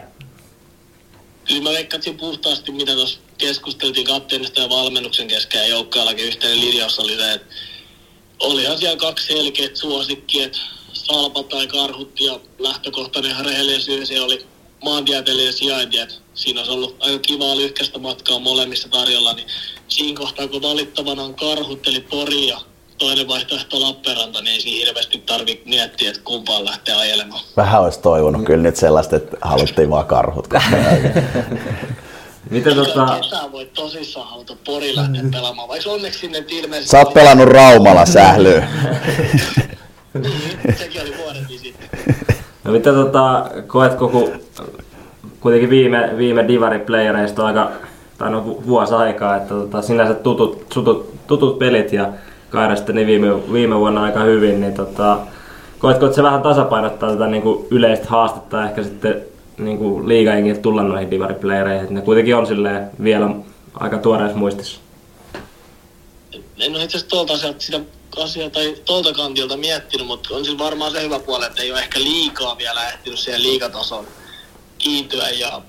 Kyllä mä veikkasin puhtaasti, mitä tuossa keskusteltiin kapteenista ja valmennuksen kesken ja joukkueellakin yhteinen linjaus oli se, että olihan siellä kaksi selkeät suosikkia, Salpa tai Karhut ja lähtökohtainen rehellisyys ja oli maantieteellinen sijainti. Siinä on ollut aika kivaa lyhkäistä matkaa molemmissa tarjolla. Niin siinä kohtaa kun valittavana on Karhut eli Pori ja toinen vaihtoehto Lappeenranta, niin ei siinä hirveästi tarvitse miettiä, että kumpaan lähtee ajelemaan. Vähän olisi toivonut kyllä nyt sellaista, että haluttiin vaan Karhut. Miten tota... Ketään voi tosissaan haluta Porilähden pelaamaan, vaikka onneksi sinne ilmeisesti... Sä oot pelannut Raumalla sählyyn. Sekin oli vuoden sitten. No mitä tota, koetko, kun kuitenkin viime Divari-playereista on aika, tai no vuosi aikaa, että tota, sinänsä tutut pelit ja Kaira sitten niin viime vuonna aika hyvin, niin tota, koetko, että se vähän tasapainottaa tätä niin kuin yleistä haastetta ehkä sitten niin liigajenkin tulla noihin Divari-playereihin, että ne kuitenkin on silleen vielä aika tuoreessa muistissa? En ole itse asiassa tuolta asiaa tai tuolta kantilta miettinyt, mutta on siis varmaan se hyvä puoli, että ei ole ehkä liikaa vielä ehtinyt siihen liigatason kiintyä ja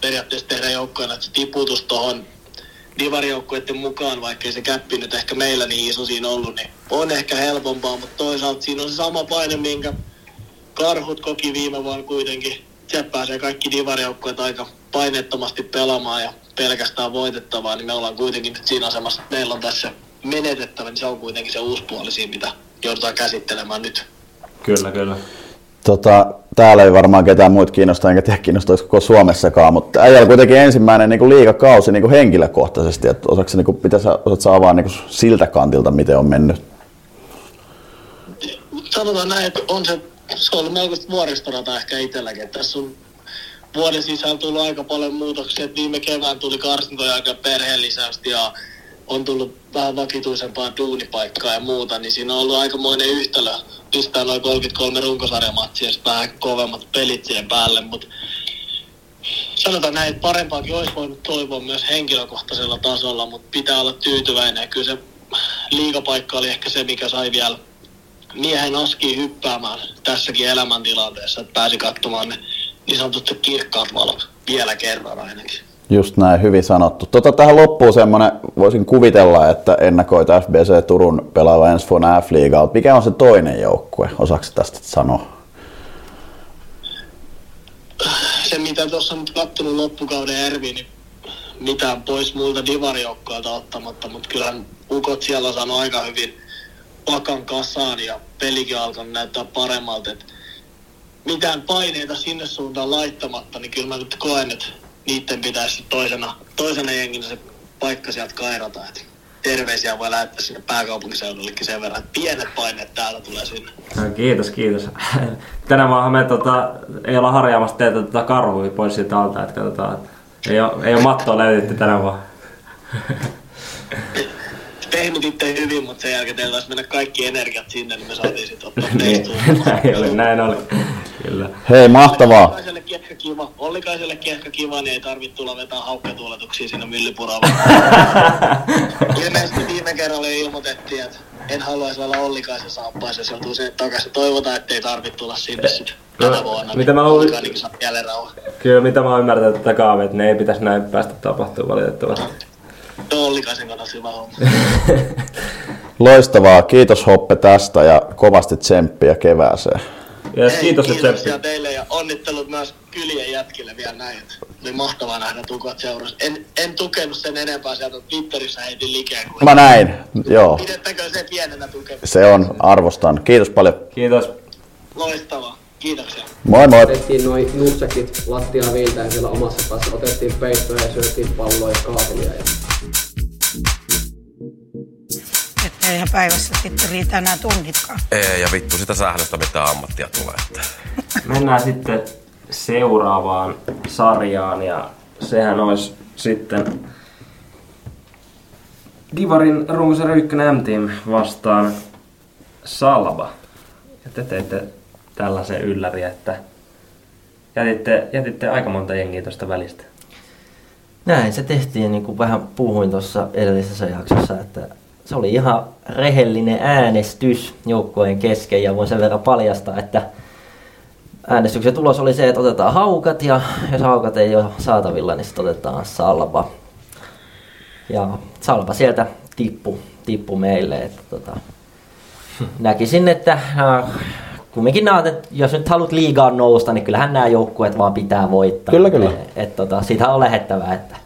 periaatteessa tehdä joukkoina, että se tiputus tuohon divarijoukkueiden mukaan, vaikkei se käppi nyt ehkä meillä niin iso siinä ollut, niin on ehkä helpompaa, mutta toisaalta siinä on se sama paine, minkä Karhut koki viime vuonna kuitenkin. Sieltä pääsee kaikki divarijoukkueet aika painettomasti pelaamaan ja pelkästään voitettavaa, niin me ollaan kuitenkin nyt siinä asemassa, että meillä on tässä menetettävä, niin se on kuitenkin se uusi puoli siinä, mitä joudutaan käsittelemään nyt. Kyllä. Täällä ei varmaan ketään muut kiinnostaa, enkä tiedä kiinnostaisi koko Suomessakaan, mutta äijällä kuitenkin ensimmäinen niin kuin liigakausi niin kuin henkilökohtaisesti, että osaatko niin osaat avaa niin kuin siltä kantilta, miten on mennyt? Sanotaan näin, että on se on ollut melkoista vuoristorata ehkä itselläkin, että tässä on vuoden sisällä tullut aika paljon muutoksia, että viime kevään tuli karsintoja aika perheellisäystä ja on tullut vähän vakituisempaa duunipaikkaa ja muuta, niin siinä on ollut aikamoinen yhtälö. Pistää noin 33 runkosarjamatsia ja sitten vähän kovemmat pelit siihen päälle, mutta sanotaan näin, että parempaakin olisi voinut toivoa myös henkilökohtaisella tasolla, mutta pitää olla tyytyväinen. Kyllä se liigapaikka oli ehkä se, mikä sai vielä miehen askiin hyppäämään tässäkin elämäntilanteessa, että pääsi katsomaan ne niin sanotusti kirkkaat valot vielä kerran ainakin. Just näin, hyvin sanottu. Tähän loppuun semmoinen, voisin kuvitella, että ennakoit FBC Turun pelaava ensi vuonna F-liigaa. Mikä on se toinen joukkue? Osaatko tästä sanoa? Se mitä tuossa nyt katsonut loppukauden Ervi, niin mitään pois muilta divarijoukkoilta ottamatta, mutta kyllähän ukot siellä sanoi aika hyvin pakan kasaan ja pelikin alkanut näyttää paremmalta. Et mitään paineita sinne suuntaan laittamatta, niin kyllä mä nyt koen, että niitten pitäisi toisena jenginä se paikka sieltä kairata. Et terveisiä voi lähettää sinne pääkaupunkiseudullekin sen verran, että pienet paineet täällä tulee sinne. Kiitos. Tänä vuonna me ei olla harjaamassa teitä karhuja pois siitä alta, että katsotaan. Ei ole mattoa löytetty tänä vuonna. Tehmititte hyvin, mutta sen jälkeen teillä olisi mennä kaikki energiat sinne, niin me saatiin sitten ottaa teistuun. Näin oli. Kyllä. Hei, mahtavaa. Ollikaiselle ehkä kiva, niin ei tarvitse tulla vetää haukkatuuletuksia siinä myllypuralla. Ilmeisesti viime kerralla jo ilmoitettiin, että en haluaisi olla Ollikaisen saappaissa, jos joutuu sen takaisin. Toivotaan, ettei tarvitse tulla sinne sitten tänä vuonna, niin Ollikainenkin saa jälleen rauha. Kyllä, mitä mä oon ymmärtänyt tätä kaavia, että ne ei pitäisi näin päästä tapahtumaan valitettavasti. No, Ollikaisen kannassa hyvä homma. Loistavaa, kiitos Hoppe tästä ja kovasti tsemppiä kevääseen. Yes, kiitoksia teille ja onnittelut myös kylien jätkille vielä näin. Oli mahtavaa nähdä tukot seurassa. En tukenut sen enempää sieltä, mutta Twitterissä heitin likeen. Mä näin, joo. Pidettäkö se pienenä tukeminen? Se on, arvostan. Kiitos paljon. Kiitos. Loistavaa, kiitoksia. Moi. Otettiin noi nutsekit lattialla viiltäen siellä omassa päässä. Otettiin peittoja ja syötiin palloja kaapelia. Eihän päivässä sitten riitä enää tunnitkaan. Ei, ja vittu sitä sählystä mitä ammattia tulee. Mennään sitten seuraavaan sarjaan ja sehän olisi sitten Divarin runkosarja 1 M-team vastaan Salba. Ja te teitte tällaisen ylläri, että jätitte aika monta jengiä tuosta välistä. Näin se tehtiin, niin kuin vähän puhuin tuossa edellisessä jaksossa, että se oli ihan rehellinen äänestys joukkueen kesken ja voin sen verran paljastaa, että äänestyksen tulos oli se, että otetaan Haukat ja jos Haukat ei ole saatavilla, niin sitten otetaan Salva. Ja Salva sieltä tippui meille. Että näkisin, että kumminkin jos nyt haluat liigaan nousta, niin kyllähän nämä joukkueet vaan pitää voittaa. Kyllä. Siitä on lähettävää, että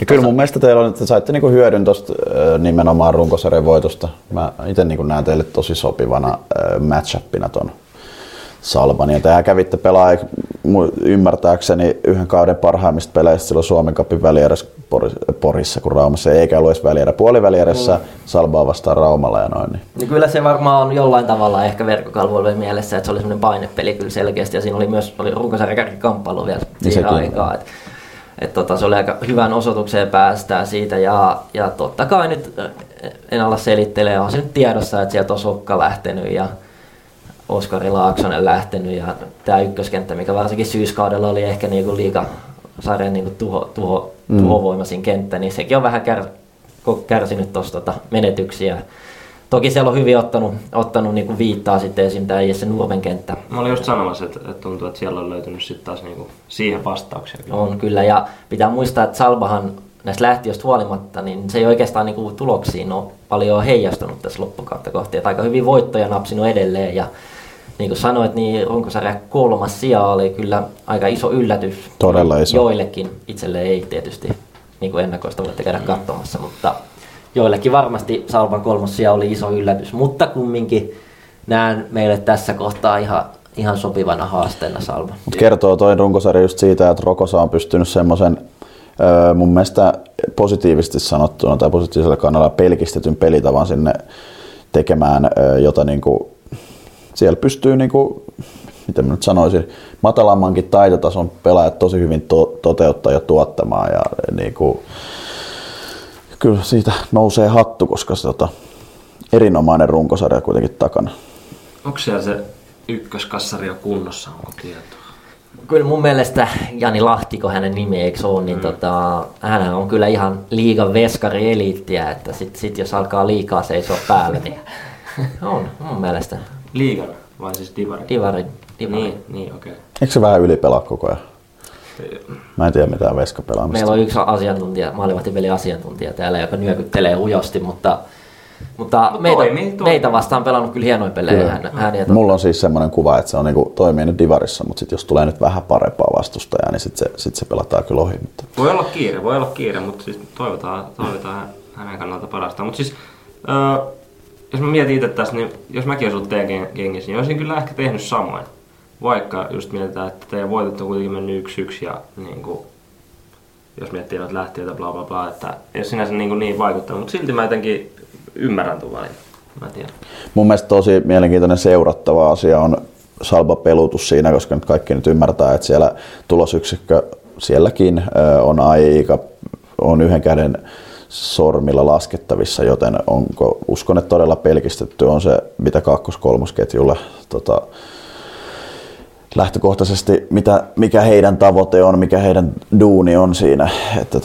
ja kyllä mun mielestä teillä on, että saitte niinku hyödyn tuosta nimenomaan runkosarjan voitosta. Mä ite näen teille tosi sopivana match-upina ton Salmania. Tehän kävitte pelaaja ymmärtääkseni yhden kauden parhaimmista peleistä silloin Suomen Cupin välieressä Porissa, kun Raumassa eikä ollut edes välierä puolivälieressä, Salmaa vastaan Raumalla ja noin. Niin. Kyllä se varmaan on jollain tavalla ehkä verkkokalvoilla mielessä, että se oli semmoinen painepeli kyllä selkeästi ja siinä oli myös runkosarjakärkikamppailu vielä siihen aikaan. Se oli aika hyvän osoitukseen päästään siitä ja totta kai nyt en ala selittelee, on se nyt tiedossa, että sieltä on Sokka lähtenyt ja Oskari Laaksonen lähtenyt ja tämä ykköskenttä, mikä varsinkin syyskaudella oli ehkä niinku liigasarjan niinku tuhovoimaisin kenttä, niin sekin on vähän kärsinyt tuosta menetyksiä. Toki siellä on hyvin ottanut niinku viittaa sitten esimerkiksi tämä Jesse Nurmen kenttä. Mä olin just sanomassa, että tuntuu, että siellä on löytynyt sitten taas niinku siihen vastauksia. On kyllä, ja pitää muistaa, että Salbahan näistä lähtiöistä huolimatta, niin se ei oikeastaan niinku tuloksiin ole paljon heijastunut tässä loppukautta kohti. Että aika hyvin voittoja napsinut edelleen, ja niin kuin sanoit, niin runkosarja 3. sija oli kyllä aika iso yllätys. Todella iso. Joillekin, itselle ei tietysti, niin kuin ennakoista voitte käydä katsomassa, mutta joillekin varmasti Salman 3. sija oli iso yllätys, mutta kumminkin näen meille tässä kohtaa ihan sopivana haasteena Salman. Mut kertoo toi runkosarja just siitä, että Rokosa on pystynyt semmoisen mun mielestä positiivisesti sanottuna tai positiivisella kannalla pelkistetyn pelitavan sinne tekemään, jota niinku siellä pystyy niinku, miten mä nyt sanoisin, matalammankin taitotason pelaajat tosi hyvin toteuttaa ja tuottamaan ja niinku, kyllä siitä nousee hattu, koska se erinomainen runkosarja kuitenkin takana. Onko siellä se ykköskassari jo kunnossa, onko tietoa? Kyllä mun mielestä Jani Lahtiko hänen nimeeksi on, niin hänhän on kyllä ihan liigan veskarieliittiä, että sit jos alkaa liikaa seisoa päälle, niin on mun mielestä. Liigan vai siis divarin? Divarin. Niin, okei. Okay. Eikö se vähän ylipelaa koko ajan? Mä en tiedä mitään veskapelaamista. Meillä on yksi asiantuntija, maalivahtipelin asiantuntija täällä, joka nyökyttelee ujosti, mutta meitä vastaan on pelannut kyllä hienoja pelejä. Mulla on siis semmoinen kuva, että se on niinku toimii nyt divarissa, mutta sit jos tulee nyt vähän parempaa vastustajaa, niin sit se pelataan kyllä ohi. Mutta Voi olla kiire, mutta siis toivotaan hänen kannalta parasta. Mutta siis, jos mä mietin itse tässä, niin jos mäkin olisin ollut teidän kengissä, niin olisin kyllä ehkä tehnyt samoin. Vaikka just mietitään, että teidän voitot on kuitenkin mennyt 1-1 ja niin kuin, jos miettii että lähtiöitä bla bla bla, että ei sinänsä niin vaikuttaa, mutta silti mä jotenkin ymmärrän tuon valin. Mä tiedän. Mun mielestä tosi mielenkiintoinen seurattava asia on Salba pelutus siinä, koska nyt kaikki nyt ymmärtää, että siellä tulosyksikkö sielläkin on aika, on yhden käden sormilla laskettavissa, joten uskon, että todella pelkistetty on se, mitä kakkos-kolmosketjulla lähtökohtaisesti, mikä heidän tavoite on, mikä heidän duuni on siinä, että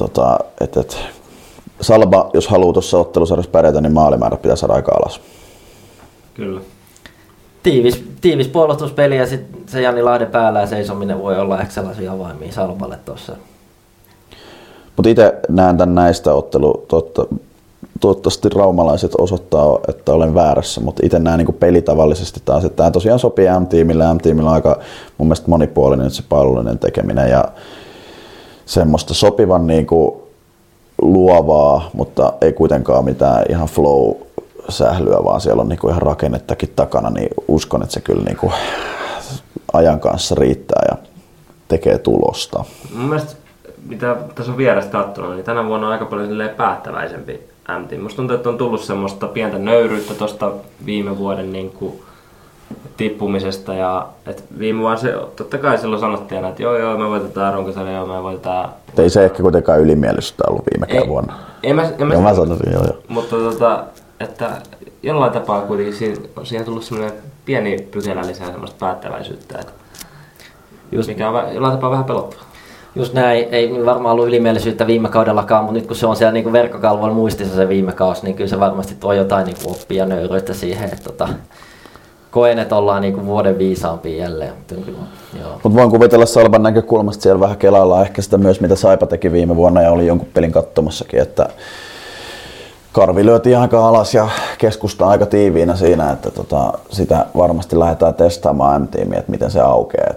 Salba, jos haluaa tuossa ottelusarjassa pärjätä, niin maalimäärä pitää saada aika alas. Kyllä. Tiivis puolustuspeli ja sitten se Jani Lahden päällä ja seisominen voi olla ehkä sellaisia avaimia Salballe tuossa. Mutta itse näen tämän näistä ottelu, toivottavasti raumalaiset osoittaa, että olen väärässä, mutta itse näen niinku pelitavallisesti taas, että tämä tosiaan sopii M-tiimille. M-tiimillä on aika mun mielestä monipuolinen se palveluinen tekeminen ja semmoista sopivan niinku luovaa, mutta ei kuitenkaan mitään ihan flow-sählyä, vaan siellä on niinku ihan rakennettakin takana, niin uskon, että se kyllä niinku ajan kanssa riittää ja tekee tulosta. Mun mielestä, mitä tässä on vieressä katsonut, niin tänä vuonna on aika paljon päättäväisempi M-team. Musta tuntuu, että on tullut semmoista pientä nöyryyttä tuosta viime vuoden niin kuin tippumisesta. Ja, et viime vuonna se, totta kai silloin sanottiin, että joo, me voitetaan runkosarja, joo, me voitetaan. Ei se ehkä kuitenkaan ylimielisyyttä ollut viimekään vuonna. Mä sanoisin, joo. Mutta että jollain tapaa kuitenkin siihen on tullut semmoinen pieni pykälä lisää semmoista päättäväisyyttä, että mikä on jollain tapaa vähän pelottavaa. Just näin, ei varmaan ollut ylimielisyyttä viime kaudellakaan, mutta nyt kun se on siellä niin verkkokalvoilla muistissa se viime kausi, niin kyllä se varmasti tuo jotain niin oppia ja nöyryyttä siihen, että koen, että ollaan niin vuoden viisaampia jälleen. Mutta voin kuvitella Salvan näkökulmasta siellä vähän kelaillaan ehkä sitä myös, mitä Saipa teki viime vuonna ja oli jonkun pelin katsomassakin, että karvi lyötiin aika alas ja keskusta aika tiiviinä siinä, että sitä varmasti lähdetään testaamaan M-tiimiä, että miten se aukeaa.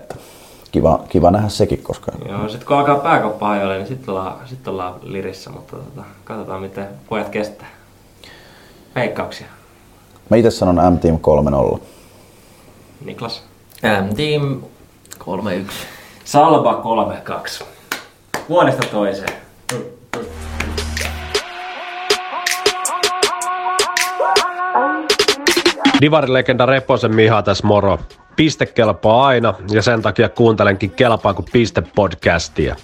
Kiva nähdä sekin koskaan. Joo, sit kun alkaa pääkoppa hajolle, niin sit ollaan lirissä, mutta katsotaan miten pojat kestää. Veikkauksia. Mä itse sanon M-team 3-0. Niklas? M-Team 3-1. Salba 3-2. Vuodesta toiseen. Divarilegenda Reposen Miha tässä moro. Piste kelpaa aina ja sen takia kuuntelenkin Kelpaa kuin piste -podcastia.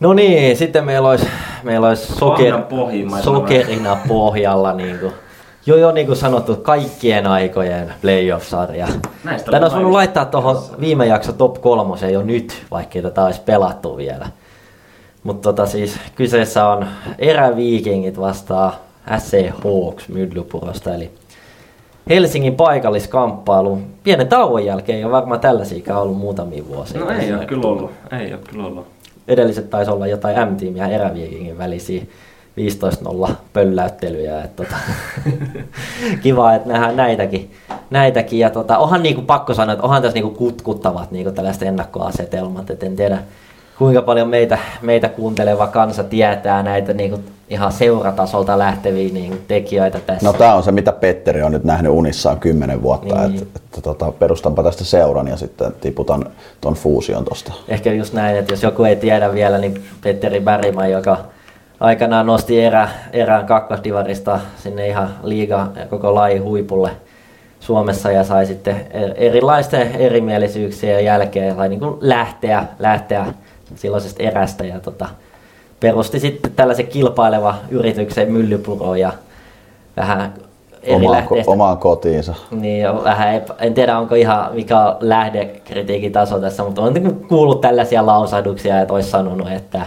No niin, sitten meillä olisi sokerina pohjalla niinku. Jo niin kuin sanottu, kaikkien aikojen playoff-sarja. Tän olisi voinut laittaa tuohon viime jakso top 3 jo nyt, vaikkei tätä olisi pelattu vielä. Mutta siis kyseessä on eräviikingit vastaan SC Hawks Mydlypurosta, eli Helsingin paikalliskamppailu. Pienen tauon jälkeen ei ole varmaan tällaisiakaan ollut muutamia vuosia. No ei ole kyllä ollut. Edelliset taisi olla jotain M-Team ja eräviikingin välisiä 15-0 pölläyttelyjä. Et kiva, että nähdään näitäkin. Ja onhan niinku pakko sanoa, että onhan tässä niinku kutkuttavat niinku tällaiset ennakkoasetelmat. Et en tiedä, kuinka paljon meitä kuunteleva kansa tietää näitä niinku ihan seuratasolta lähteviä niinku tekijöitä tässä. No tää on se, mitä Petteri on nyt nähnyt unissaan 10 vuotta. Niin. Että perustanpa tästä seuran ja sitten tiputan ton fuusion tosta. Ehkä just näin, että jos joku ei tiedä vielä, niin Petteri Bärimä, joka aikanaan nosti erään kakkosdivarista sinne ihan liiga koko lajin huipulle Suomessa ja sai sitten erilaisten erimielisyyksien jälkeen sai niin kuin lähteä silloisesta erästä ja perusti sitten tällaisen kilpailevan yrityksen Myllypuroon ja vähän eri lähteistä. Omaan kotiinsa. Niin, vähän, en tiedä onko ihan mikä lähdekritiikin taso tässä, mutta olen kuullut tällaisia lausahduksia, että olisi sanonut, että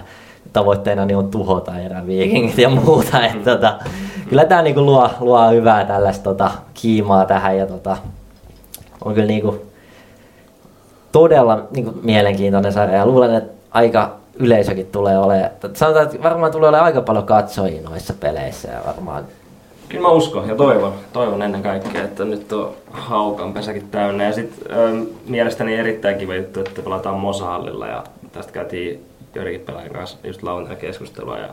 tavoitteena niin on tuhota eräviikingit ja muuta. Että kyllä tämä niinku luo hyvää tällaista kiimaa tähän ja on kyllä niinku todella niinku mielenkiintoinen sarja. Luulen, että aika yleisökin tulee olemaan. Sanotaan, että varmaan tulee olemaan aika paljon katsojia noissa peleissä. Ja varmaan. Kyllä mä uskon ja toivon ennen kaikkea, että nyt on Haukan pesäkin täynnä. Ja sitten mielestäni erittäin kiva juttu, että pelataan Mosahallilla ja tästä käytiin joidenkin pelaajan kanssa just lauantaina keskustelua ja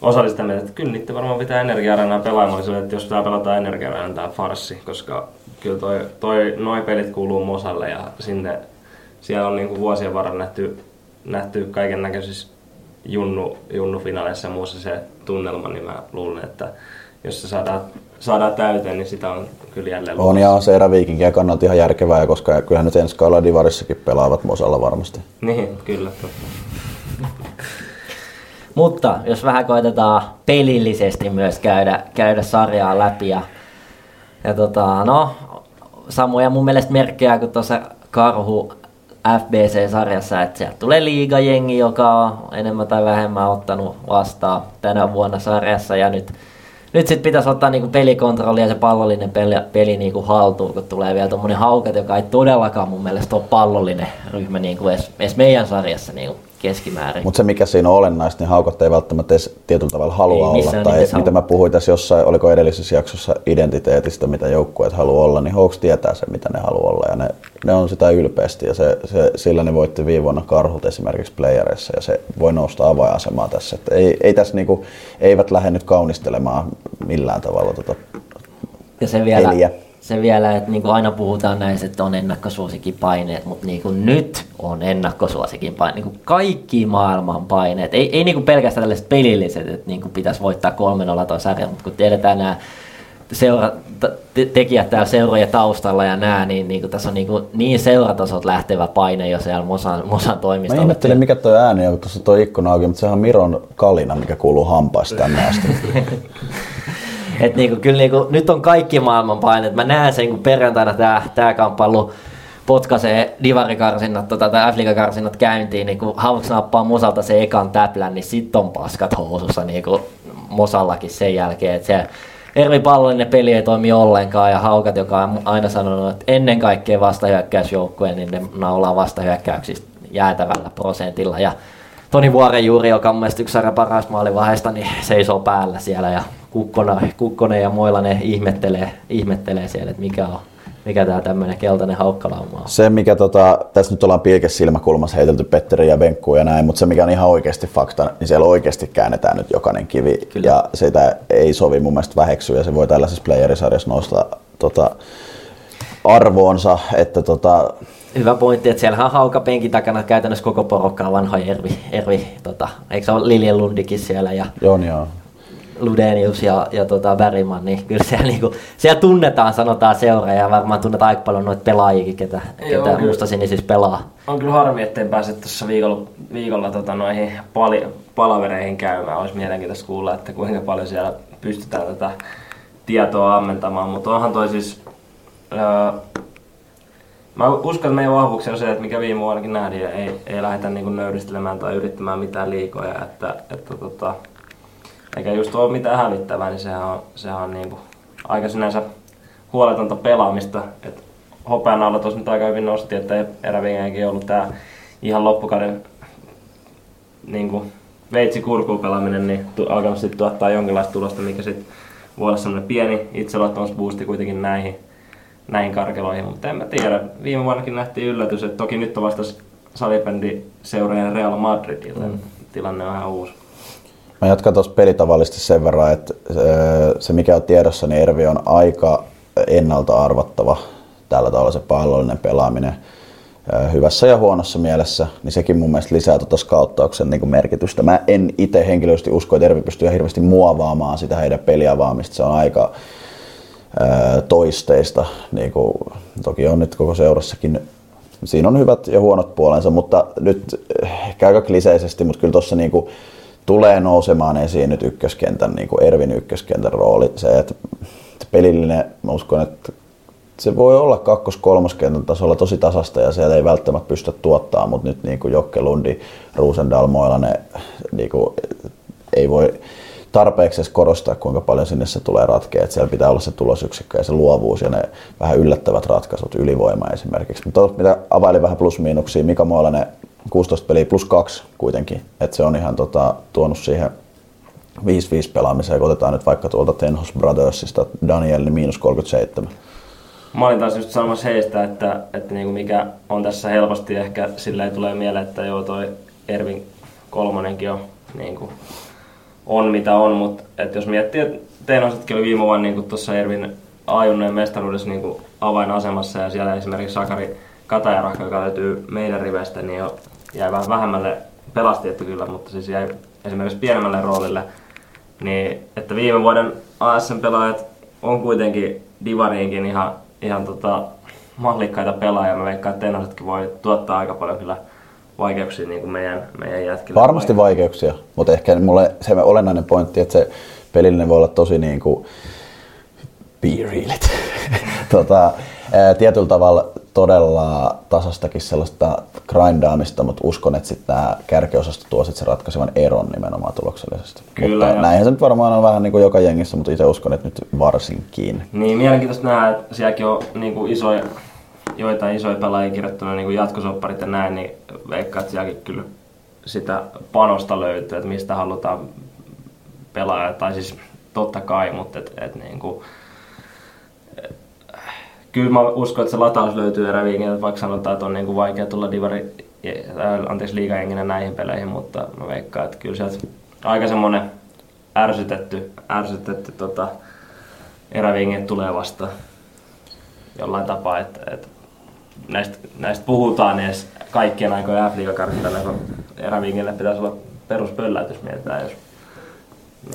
osallistan meitä, että kyllä niitä varmaan pitää energiaranaa pelaamaan, että jos pitää pelata energiaranaa tämä farssi, koska kyllä noi pelit kuuluu Mosalle ja sinne siellä on niinku vuosien varrella nähty kaiken näköisissä junnu-finaaleissa ja muussa se tunnelma, niin mä luulen, että jos se saadaan täyteen, niin sitä on kyllä jälleen luulta. On ja on se eräviikinkiä kannalta ihan järkevää, koska kyllähän nyt ensi kaudella divarissakin pelaavat Mosalla varmasti. Niin, kyllä. Mutta jos vähän koitetaan pelillisesti myös käydä sarjaa läpi ja samoja mun mielestä merkkejä kuin tuossa Karhu FBC-sarjassa, että sieltä tulee liigajengi, joka on enemmän tai vähemmän ottanut vastaan tänä vuonna sarjassa ja nyt sit pitäisi ottaa niinku pelikontrolli ja se pallollinen peli niinku haltuun, kun tulee vielä tommonen Haukat, joka ei todellakaan mun mielestä ole pallollinen ryhmä niinku edes meidän sarjassa niinku keskimäärin. Mutta se mikä siinä on olennaista, niin Haukat ei välttämättä edes tietyllä tavalla halua olla. Tai mitä mä puhuin tässä jossain, oliko edellisessä jaksossa identiteetistä, mitä joukkueet haluaa olla, niin Hawks tietää sen, mitä ne haluaa olla. Ja ne on sitä ylpeästi ja sillä ne voitti viime vuonna Karhut esimerkiksi playereissa ja se voi nousta avainasemaan tässä. Et ei tässä niinku, eivät lähde nyt kaunistelemaan millään tavalla ja se vielä peliä. Se vielä, että niinku aina puhutaan näistä, että on ennakkosuosikin paineet, mutta niinku nyt on ennakkosuosikin paineet. Niinku kaikki maailman paineet. Ei niinku pelkästään tällaiset pelilliset, että niinku pitäisi voittaa 3-0 tuon sarjan, mutta kun tiedetään nämä tekijät täällä seurojen taustalla ja nää, niin niinku tässä on niinku niin seuratasot lähtevä paine jo siellä Mosan toimistolla. Mä ihmettelin mikä toi ääni on, kun tuossa toi ikkuna auki, mutta sehän on Miron kalina, mikä kuuluu hampaista tänne asti. Et niinku, kyllä niinku, nyt on kaikki maailman paineet. Mä näen sen, kun perjantaina tää kamppailu potkaisee divarikarsinnat tai F-liigakarsinnat käyntiin, niin kun Hauks nappaa Mosalta se ekan täplän, niin sit on paskat housussa niinku Mosallakin sen jälkeen. Et se eri pallollinen peli ei toimi ollenkaan ja Haukat, joka on aina sanonut, että ennen kaikkea vastahyökkäysjoukkueen, niin ne naulaa vastahyökkäyksistä jäätävällä prosentilla. Ja Toni Vuorenjuuri, joka on mielestäni yksi sarjan paras maalivahdeista, niin seisoo päällä siellä ja Kukkonen ja Moilanen ihmettelee siellä, että mikä on Mikä tää tämmöinen keltainen haukkalaumaa on? Se, mikä tässä nyt ollaan pilkes silmäkulmassa heitelty Petteri ja Venkkuun ja näin, mutta se mikä on ihan oikeasti fakta, niin siellä oikeasti käännetään nyt jokainen kivi. Kyllä. Ja sitä ei sovi mun mielestä väheksyä ja se voi tällaisessa playerisarjassa nousta arvoonsa, että Hyvä pointti, että siellähän haukapenkin takana käytännössä koko porukkaa vanhoja Ervi, eikö se ole Liljen Lundikin siellä ja Ludenius ja Bergman, niin kyllä siellä, niinku, siellä tunnetaan, sanotaan seuraa ja varmaan tunnetaan aika paljon noita pelaajikin, ketä mustasinisissä siis pelaa. On kyllä harmi, ettei pääse tuossa viikolla noihin palavereihin käymään, olisi mielenkiintoista kuulla, että kuinka paljon siellä pystytään tätä tietoa ammentamaan, mutta onhan toi siis... Mä uskon, että meidän vahvuuksia on se, että mikä viime vuonnakin nähdään, ei lähdetä niinku nöyristelemään tai yrittämään mitään liikoja, että eikä just ole mitään hävittävää, niin sehän on niinku aika sinänsä huoletonta pelaamista. Et hopean alla tuossa nyt aika hyvin nosti, että erävingenkin ollut tää ihan loppukauden niinku veitsi kurkuun pelaaminen, niin alkanut sitten tuottaa jonkinlaista tulosta, mikä sitten voi olla semmoinen pieni itseluottamusboosti kuitenkin näihin karkeloihin, mutta en mä tiedä. Viime vuonnakin nähtiin yllätys, että toki nyt on vasta salibändi seuraajan Real Madrid, joten tilanne on ihan uusi. Mä jatkan tuossa pelitavallisesti sen verran, että se mikä on tiedossa, niin Ervi on aika ennalta arvattava tällä tavalla se pallollinen pelaaminen hyvässä ja huonossa mielessä, niin sekin mun mielestä lisää tuota skauttauksen niin kuin merkitystä. Mä en itse henkilöisesti usko, että Ervi pystyy hirveästi muovaamaan sitä heidän peliavaamista, se on aika toisteista, niin kuin toki on nyt koko seurassakin. Siinä on hyvät ja huonot puolensa, mutta nyt ehkä aika kliseisesti, mutta kyllä tuossa niin kuin tulee nousemaan esiin nyt ykköskentän, niin kuin Ervin ykköskentän rooli. Se, että pelillinen, mä uskon, että se voi olla kakkos-kolmoskentän tasolla tosi tasasta ja siellä ei välttämättä pystytä tuottaa, mutta nyt niin kuin Jokke Lundi, Rosendahl, Moilanen niin kuin ei voi tarpeeksi korostaa, kuinka paljon sinne se tulee ratkea. Että siellä pitää olla se tulosyksikkö ja se luovuus ja ne vähän yllättävät ratkaisut, ylivoima esimerkiksi. Mutta mitä availin vähän plusmiinuksia, Mika Moilanen 16 peliä +2 kuitenkin. Että se on ihan tuonut siihen 5-5 pelaamiseen. Otetaan nyt vaikka tuolta Tenhos Brothersista Daniel, niin -37. Mä olin taas just sanomassa heistä, että niinku mikä on tässä helposti ehkä silleen tulee mieleen, että joo toi Ervin kolmonenkin on niinku on mitä on, mutta jos miettii, että Teinosetkin oli viime vuonna niin tuossa Ervin ajunneen mestaruudessa niin avainasemassa ja siellä esimerkiksi Sakari Katajarahka, joka löytyy meidän riveistä, niin jäi vähän vähemmälle pelastettu kyllä, mutta siis jäi esimerkiksi pienemmälle roolille. Niin, että viime vuoden ASM-pelaajat on kuitenkin divariinkin ihan mallikkaita pelaajia. Mä veikkaan, että Teinosetkin voi tuottaa aika paljon kyllä vaikeuksia niin kuin meidän jätkillä. Varmasti vaikeuksia, mutta ehkä mulle se olennainen pointti, että se pelillinen voi olla tosi niin kuin be real. Tietyllä tavalla todella tasastakin sellaista grindaamista, mutta uskon, että sitten nämä kärkeosasto tuo sit sen ratkaisevan eron nimenomaan tuloksellisesti. Kyllä. Mutta näinhän se nyt varmaan on vähän niin kuin joka jengissä, mutta itse uskon, että nyt varsinkin. Niin, mielenkiintoista nähdä, että sielläkin on niin kuin joitain isoja pelaajia kirjoittuna niin jatkosopparit ja näin, niin veikkaa, että sielläkin kyllä sitä panosta löytyy, että mistä halutaan pelaa, tai siis totta kai, mutta kyllä mä uskon, että se lataus löytyy eräviikin, vaikka sanotaan, että on niin kuin vaikea tulla liigajenginä näihin peleihin, mutta mä veikkaan, että kyllä sieltä aika semmoinen ärsytetty eräviikin tulee vastaan jollain tapaa, että näistä puhutaan edes kaikkien aikojen F-liigakartalla, kun erävinkille pitäisi olla peruspölläytys mietitään.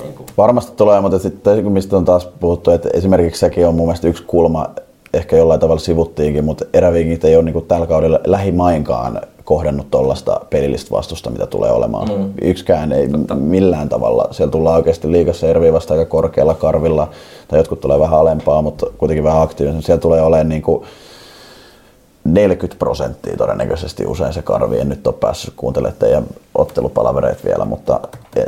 Niin varmasti tulee, mutta sitten mistä on taas puhuttu, että esimerkiksi sekin on mun mielestä yksi kulma, ehkä jollain tavalla sivuttiinkin, mutta erävinkit ei ole niin kuin tällä kaudella lähimainkaan kohdannut tuollaista pelillistä vastusta, mitä tulee olemaan. Yksikään ei millään tavalla. Siellä tullaan oikeasti liigassa Erviä vasta aika korkealla karvilla, tai jotkut tulee vähän alempaa, mutta kuitenkin vähän aktiivisemmin. Siellä tulee olemaan niin kuin 40% todennäköisesti usein se karvi. En nyt ole päässyt kuuntelemaan teidän ottelupalavereet vielä, mutta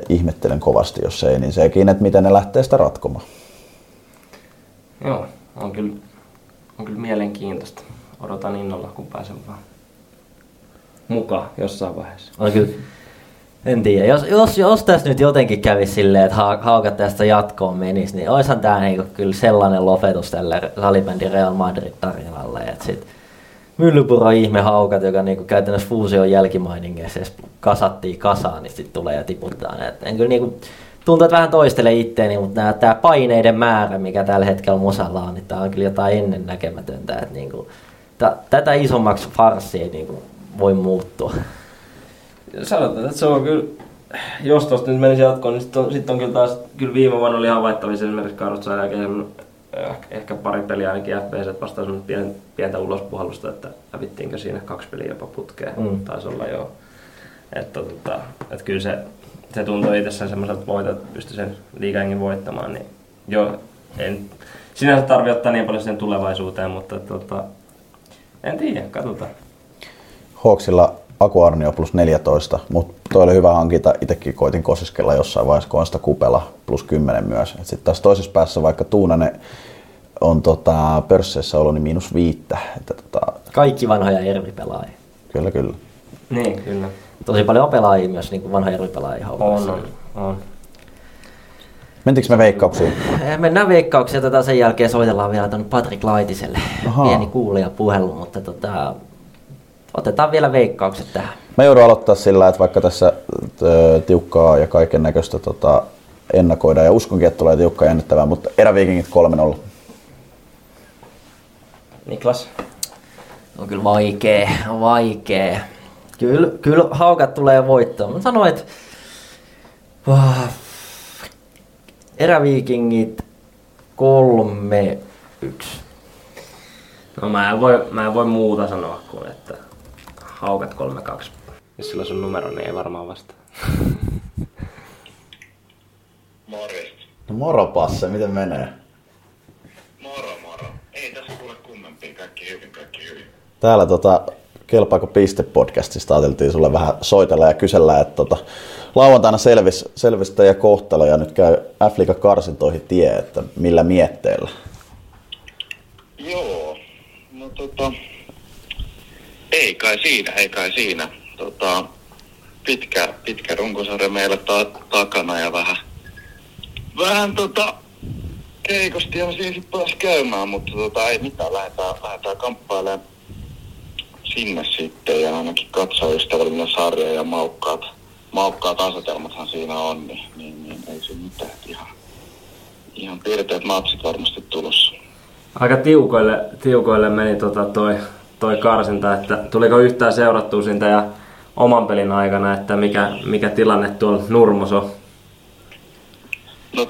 ihmettelen kovasti, jos ei, niin sekin, että miten ne lähtee sitä ratkomaan. Joo, on kyllä mielenkiintoista. Odotan innolla, kun pääsen vaan mukaan jossain vaiheessa. On kyllä En tiedä. Jos tässä nyt jotenkin kävisi silleen, että Haukat tästä jatkoon menisi, niin oishan tää niinku kyllä sellainen lopetus tälle salibändin Real Madrid-tarjonalle, että sit Myllypuro ihme Haukat, joka niinku käytännössä fuusion jälkimainingeissa kasattiin kasaan, niin sit tulee ja tiputtaa ne. En kyllä niinku, tuntuu, että vähän toistelee itteeni, mutta tää paineiden määrä, mikä tällä hetkellä musalla on, niin tää on kyllä jotain ennennäkemätöntä. Että niinku, tätä isommaksi farssi ei niinku voi muuttua. Sanotaan, että se on kyllä, jos tuosta nyt menisi jatkoon, niin sitten on kyllä taas, kyllä viime vuonna oli havaittavissa esimerkiksi Karlsruhen jälkeen ehkä pari peliä ainakin FPC vastaan semmoinen pientä ulospuhallusta, että hävittiinkö siinä 2 peliä jopa putkeen, taisi olla joo. Että kyllä se tuntui itsessään semmoiselta voitot, että pystyi sen liigaengin voittamaan, niin joo, en sinänsä tarvitse ottaa niin paljon sen tulevaisuuteen, mutta en tiedä, katsotaan. Hawksilla Aku Arnio +14, mutta toi oli hyvä hankinta. Itsekin koitin kosiskella jossain vaiheessa Konsta Kupela +10 myös. Sitten taas toisessa päässä vaikka Tuunanen on pörsseissä ollut niin -5. Että kaikki vanhoja Järvi-pelaajia. Kyllä, kyllä. Niin, kyllä. Tosi paljon pelaajia myös, niin kuin vanha Järvi-pelaajia Haukassa. On. Mentiinkö me veikkauksiin? Mennään veikkauksiin. Sen jälkeen soitellaan vielä tuonne Patrik Laitiselle. Aha. Pieni kuulijapuhelu, mutta otetaan vielä veikkaukset tähän. Mä joudun aloittaa sillä, että vaikka tässä tiukkaa ja kaiken näköistä ennakoidaan ja uskonkin, että tulee tiukkaa jännittävää, mutta Eräviikingit 3-0. Niklas? On kyllä vaikee. Kyllä Haukat tulee voittoon. Mä sanoin, että Eräviikingit 3-1. No mä en voi muuta sanoa kuin, että Haukat 3-2. Jos sillä sun numero, niin ei varmaan vastaa. Morjesta. No moro Passe, miten menee? Moro. Ei tässä kuule kummempiin, kaikki hyvin. Täällä Kelpaako Piste-podcastista ajateltiin sulle vähän soitella ja kysellä, että lauantaina selvisi teidän kohtalo ja nyt käy F-liigan karsintoihin tie, että millä mietteillä? Joo, no Ei kai siinä. Pitkä runkosarja meillä takana ja vähän keikosti on siinä sitten pääs käymään, mutta ei mitään, lähdetään kamppailemaan sinne sitten ja ainakin katsoa ystävällinen sarja ja maukkaat asetelmathan siinä on, niin ei se mitään. Ihan piirteet matsit varmasti tulossa. Aika tiukoille meni toi karsinta, että tuliko yhtään seurattua siitä ja oman pelin aikana, että mikä tilanne tuolla Nurmos on? No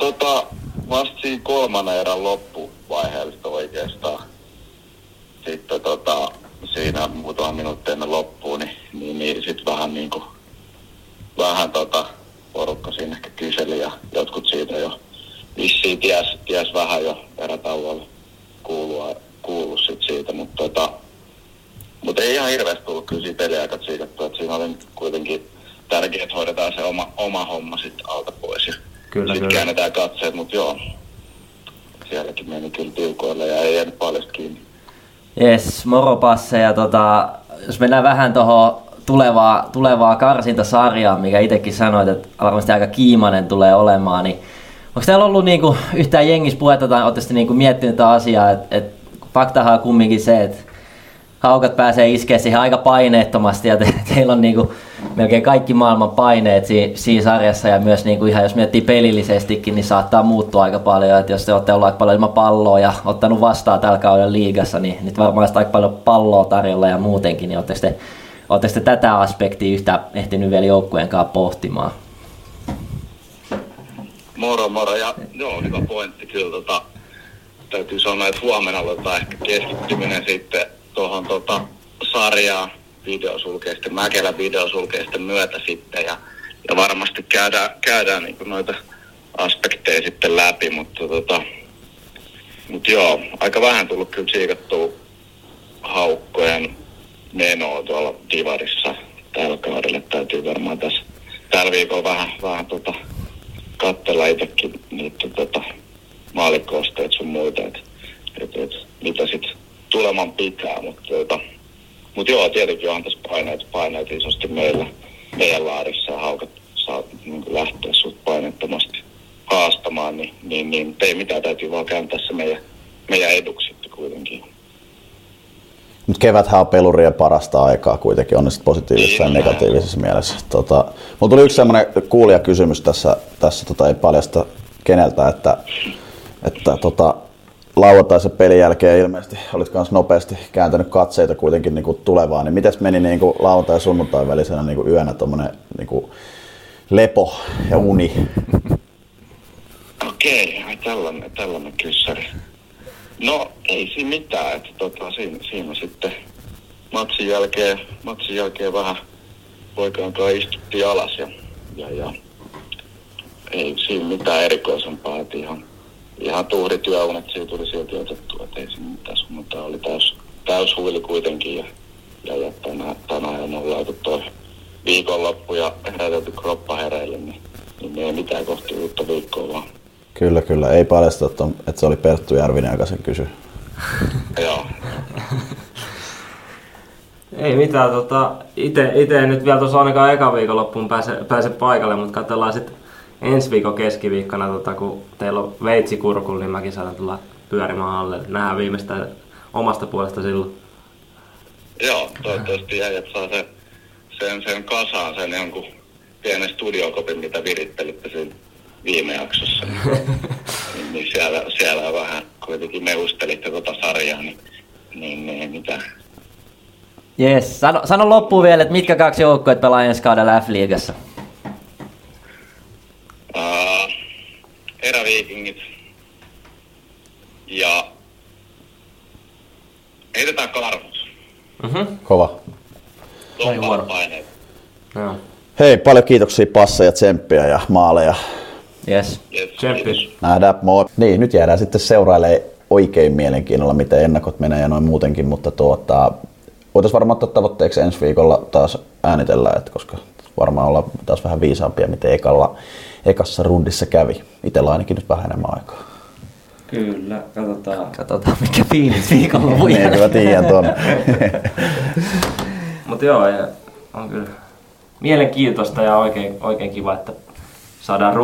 vasta siinä 3. erän loppuvaiheesta oikeastaan. Sitten siinä muutama minuutti ennen loppuun, niin sit vähän porukka siinä ehkä kyseli ja jotkut siitä jo vissiin ties vähän jo erätauolla kuuluu sit siitä, mutta mutta ei ihan hirveästi tullut kyllä siinä peliaikat siikattua, että siinä oli kuitenkin tärkeää, että hoidetaan se oma homma sitten alta pois ja sitten käännetään katseet, mutta joo, sielläkin meni kyllä tiukoille ja ei jäänyt paljon kiinni. Jes, moro Passe ja jos mennään vähän tuohon tulevaa karsintasarjaa, mikä itsekin sanoit, että varmasti aika kiimainen tulee olemaan, niin onko täällä ollut niinku yhtään jengissä puhetta tai ootte sitten niinku miettinyt tätä asiaa, että faktahan on kumminkin se, että Haukat pääsee iskeä siihen aika paineettomasti ja teillä on niinku melkein kaikki maailman paineet siinä sarjassa ja myös niinku ihan jos miettii pelillisestikin, niin saattaa muuttua aika paljon, että jos te olette olleet paljon ilman palloa ja ottanut vastaan tällä kaudella liigassa, niin nyt varmaan aika paljon palloa tarjolla ja muutenkin, niin ootteko te tätä aspektia yhtään ehtinyt vielä joukkueen kanssa pohtimaan? Moro ja joo, hyvä pointti kyllä, täytyy sanoa, että huomenna aloitetaan ehkä keskittyminen sitten tuohon sarjaan videosulkeisten, Mäkelän videosulkeisten myötä sitten ja varmasti käydään niin kuin noita aspekteja sitten läpi, mutta mut joo, aika vähän tullut kyllä siikattua Haukkojen menoa tuolla divarissa tällä kaudella, täytyy varmaan tässä tällä viikolla vähän katsella itsekin niitä maalikoosteet sun muita, että mitä sitten tuleman pitää, mutta joo, tietenkin onhan tässä paineet isosti meidän laarissa ja Haukat niin ei mitään, täytyy vaan kääntää se meidän eduksi sitten kuitenkin. Nyt keväthän on pelurien parasta aikaa kuitenkin, on sitten positiivisessa ja negatiivisessa mielessä. Mulla tuli yksi sellainen kuulijakysymys tässä ei paljasta keneltä, että lauantaisen pelin jälkeen ilmeisesti olit myös nopeasti kääntänyt katseita kuitenkin niin kuin tulevaan, niin mites meni niin kuin lauantai ja sunnuntain välisenä niin kuin yönä tommonen niin kuin lepo ja uni? Okei, tällainen kyssäri. No ei siinä mitään, että siinä sitten matsin jälkeen vähän poikaankaan istuttiin alas ja ei siinä mitään erikoisempaa, että ihan tuuri työunet siitä tuli sieltä otettua, että ei siinä mitään suuntaa, oli täys huili kuitenkin ja tänään on laitu toi viikonloppu ja herätelty kroppa hereille, niin ei mitään kohti uutta viikkoa vaan. Kyllä. Ei paljasta, että se oli Perttu Järvinen, joka sen kysyi. Joo. Ei mitään. Itse en nyt vielä tuossa ainakaan ekan viikonloppuun pääse paikalle, mutta katsellaan sitten ensi viikon keskiviikkona, kun teillä on veitsikurkulla, niin mäkin saatan tulla pyörimään alle. Nähdään viimeistään omasta puolesta silloin. Joo, toivottavasti jäijät saa sen kasaan, sen jonkun pienen studiokopin, mitä virittelitte siinä viime jaksossa, niin siellä vähän kuitenkin meustelitte sarjaa, niin mitä? Jes, sano loppuun vielä, että mitkä kaksi joukkuetta pelaa ensi kaudella F-liigassa? Eräviikingit ja heitetään Karhut. Mm-hmm. Kova. Lompaan paineet. No. Hei, paljon kiitoksia, passeja, tsemppiä ja maaleja. Yes. Tsemppi. Nähdään, moi. Niin, nyt jäädään sitten seurailemaan oikein mielenkiinnolla, miten ennakot menee ja noin muutenkin, mutta voitaisiin varmaan ottaa tavoitteeksi ensi viikolla taas äänitellä, koska varmaan ollaan taas vähän viisaampia, miten ekassa rundissa kävi. Itellä ainakin nyt vähän enemmän aikaa. Kyllä, katsotaan mikä fiilis viikolla voi jäädä. Kyllä tiedän tuon. Mutta joo, on kyllä mielenkiintoista ja oikein kiva, että saadaan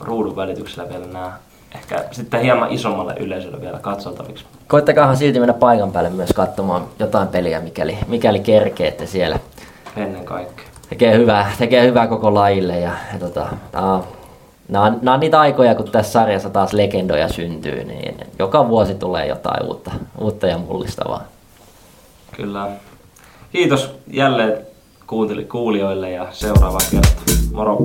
ruudun välityksellä vielä nämä ehkä sitten hieman isommalle yleisölle vielä katsottaviksi. Koittakaahan silti mennä paikan päälle myös katsomaan jotain peliä, mikäli kerkeette siellä. Ennen kaikkea. Tekee hyvää koko lajille. Nämä on niitä aikoja, kun tässä sarjassa taas legendoja syntyy, niin joka vuosi tulee jotain uutta ja mullistavaa. Kyllä. Kiitos jälleen kuulijoille ja seuraavaan kertaan. Moro!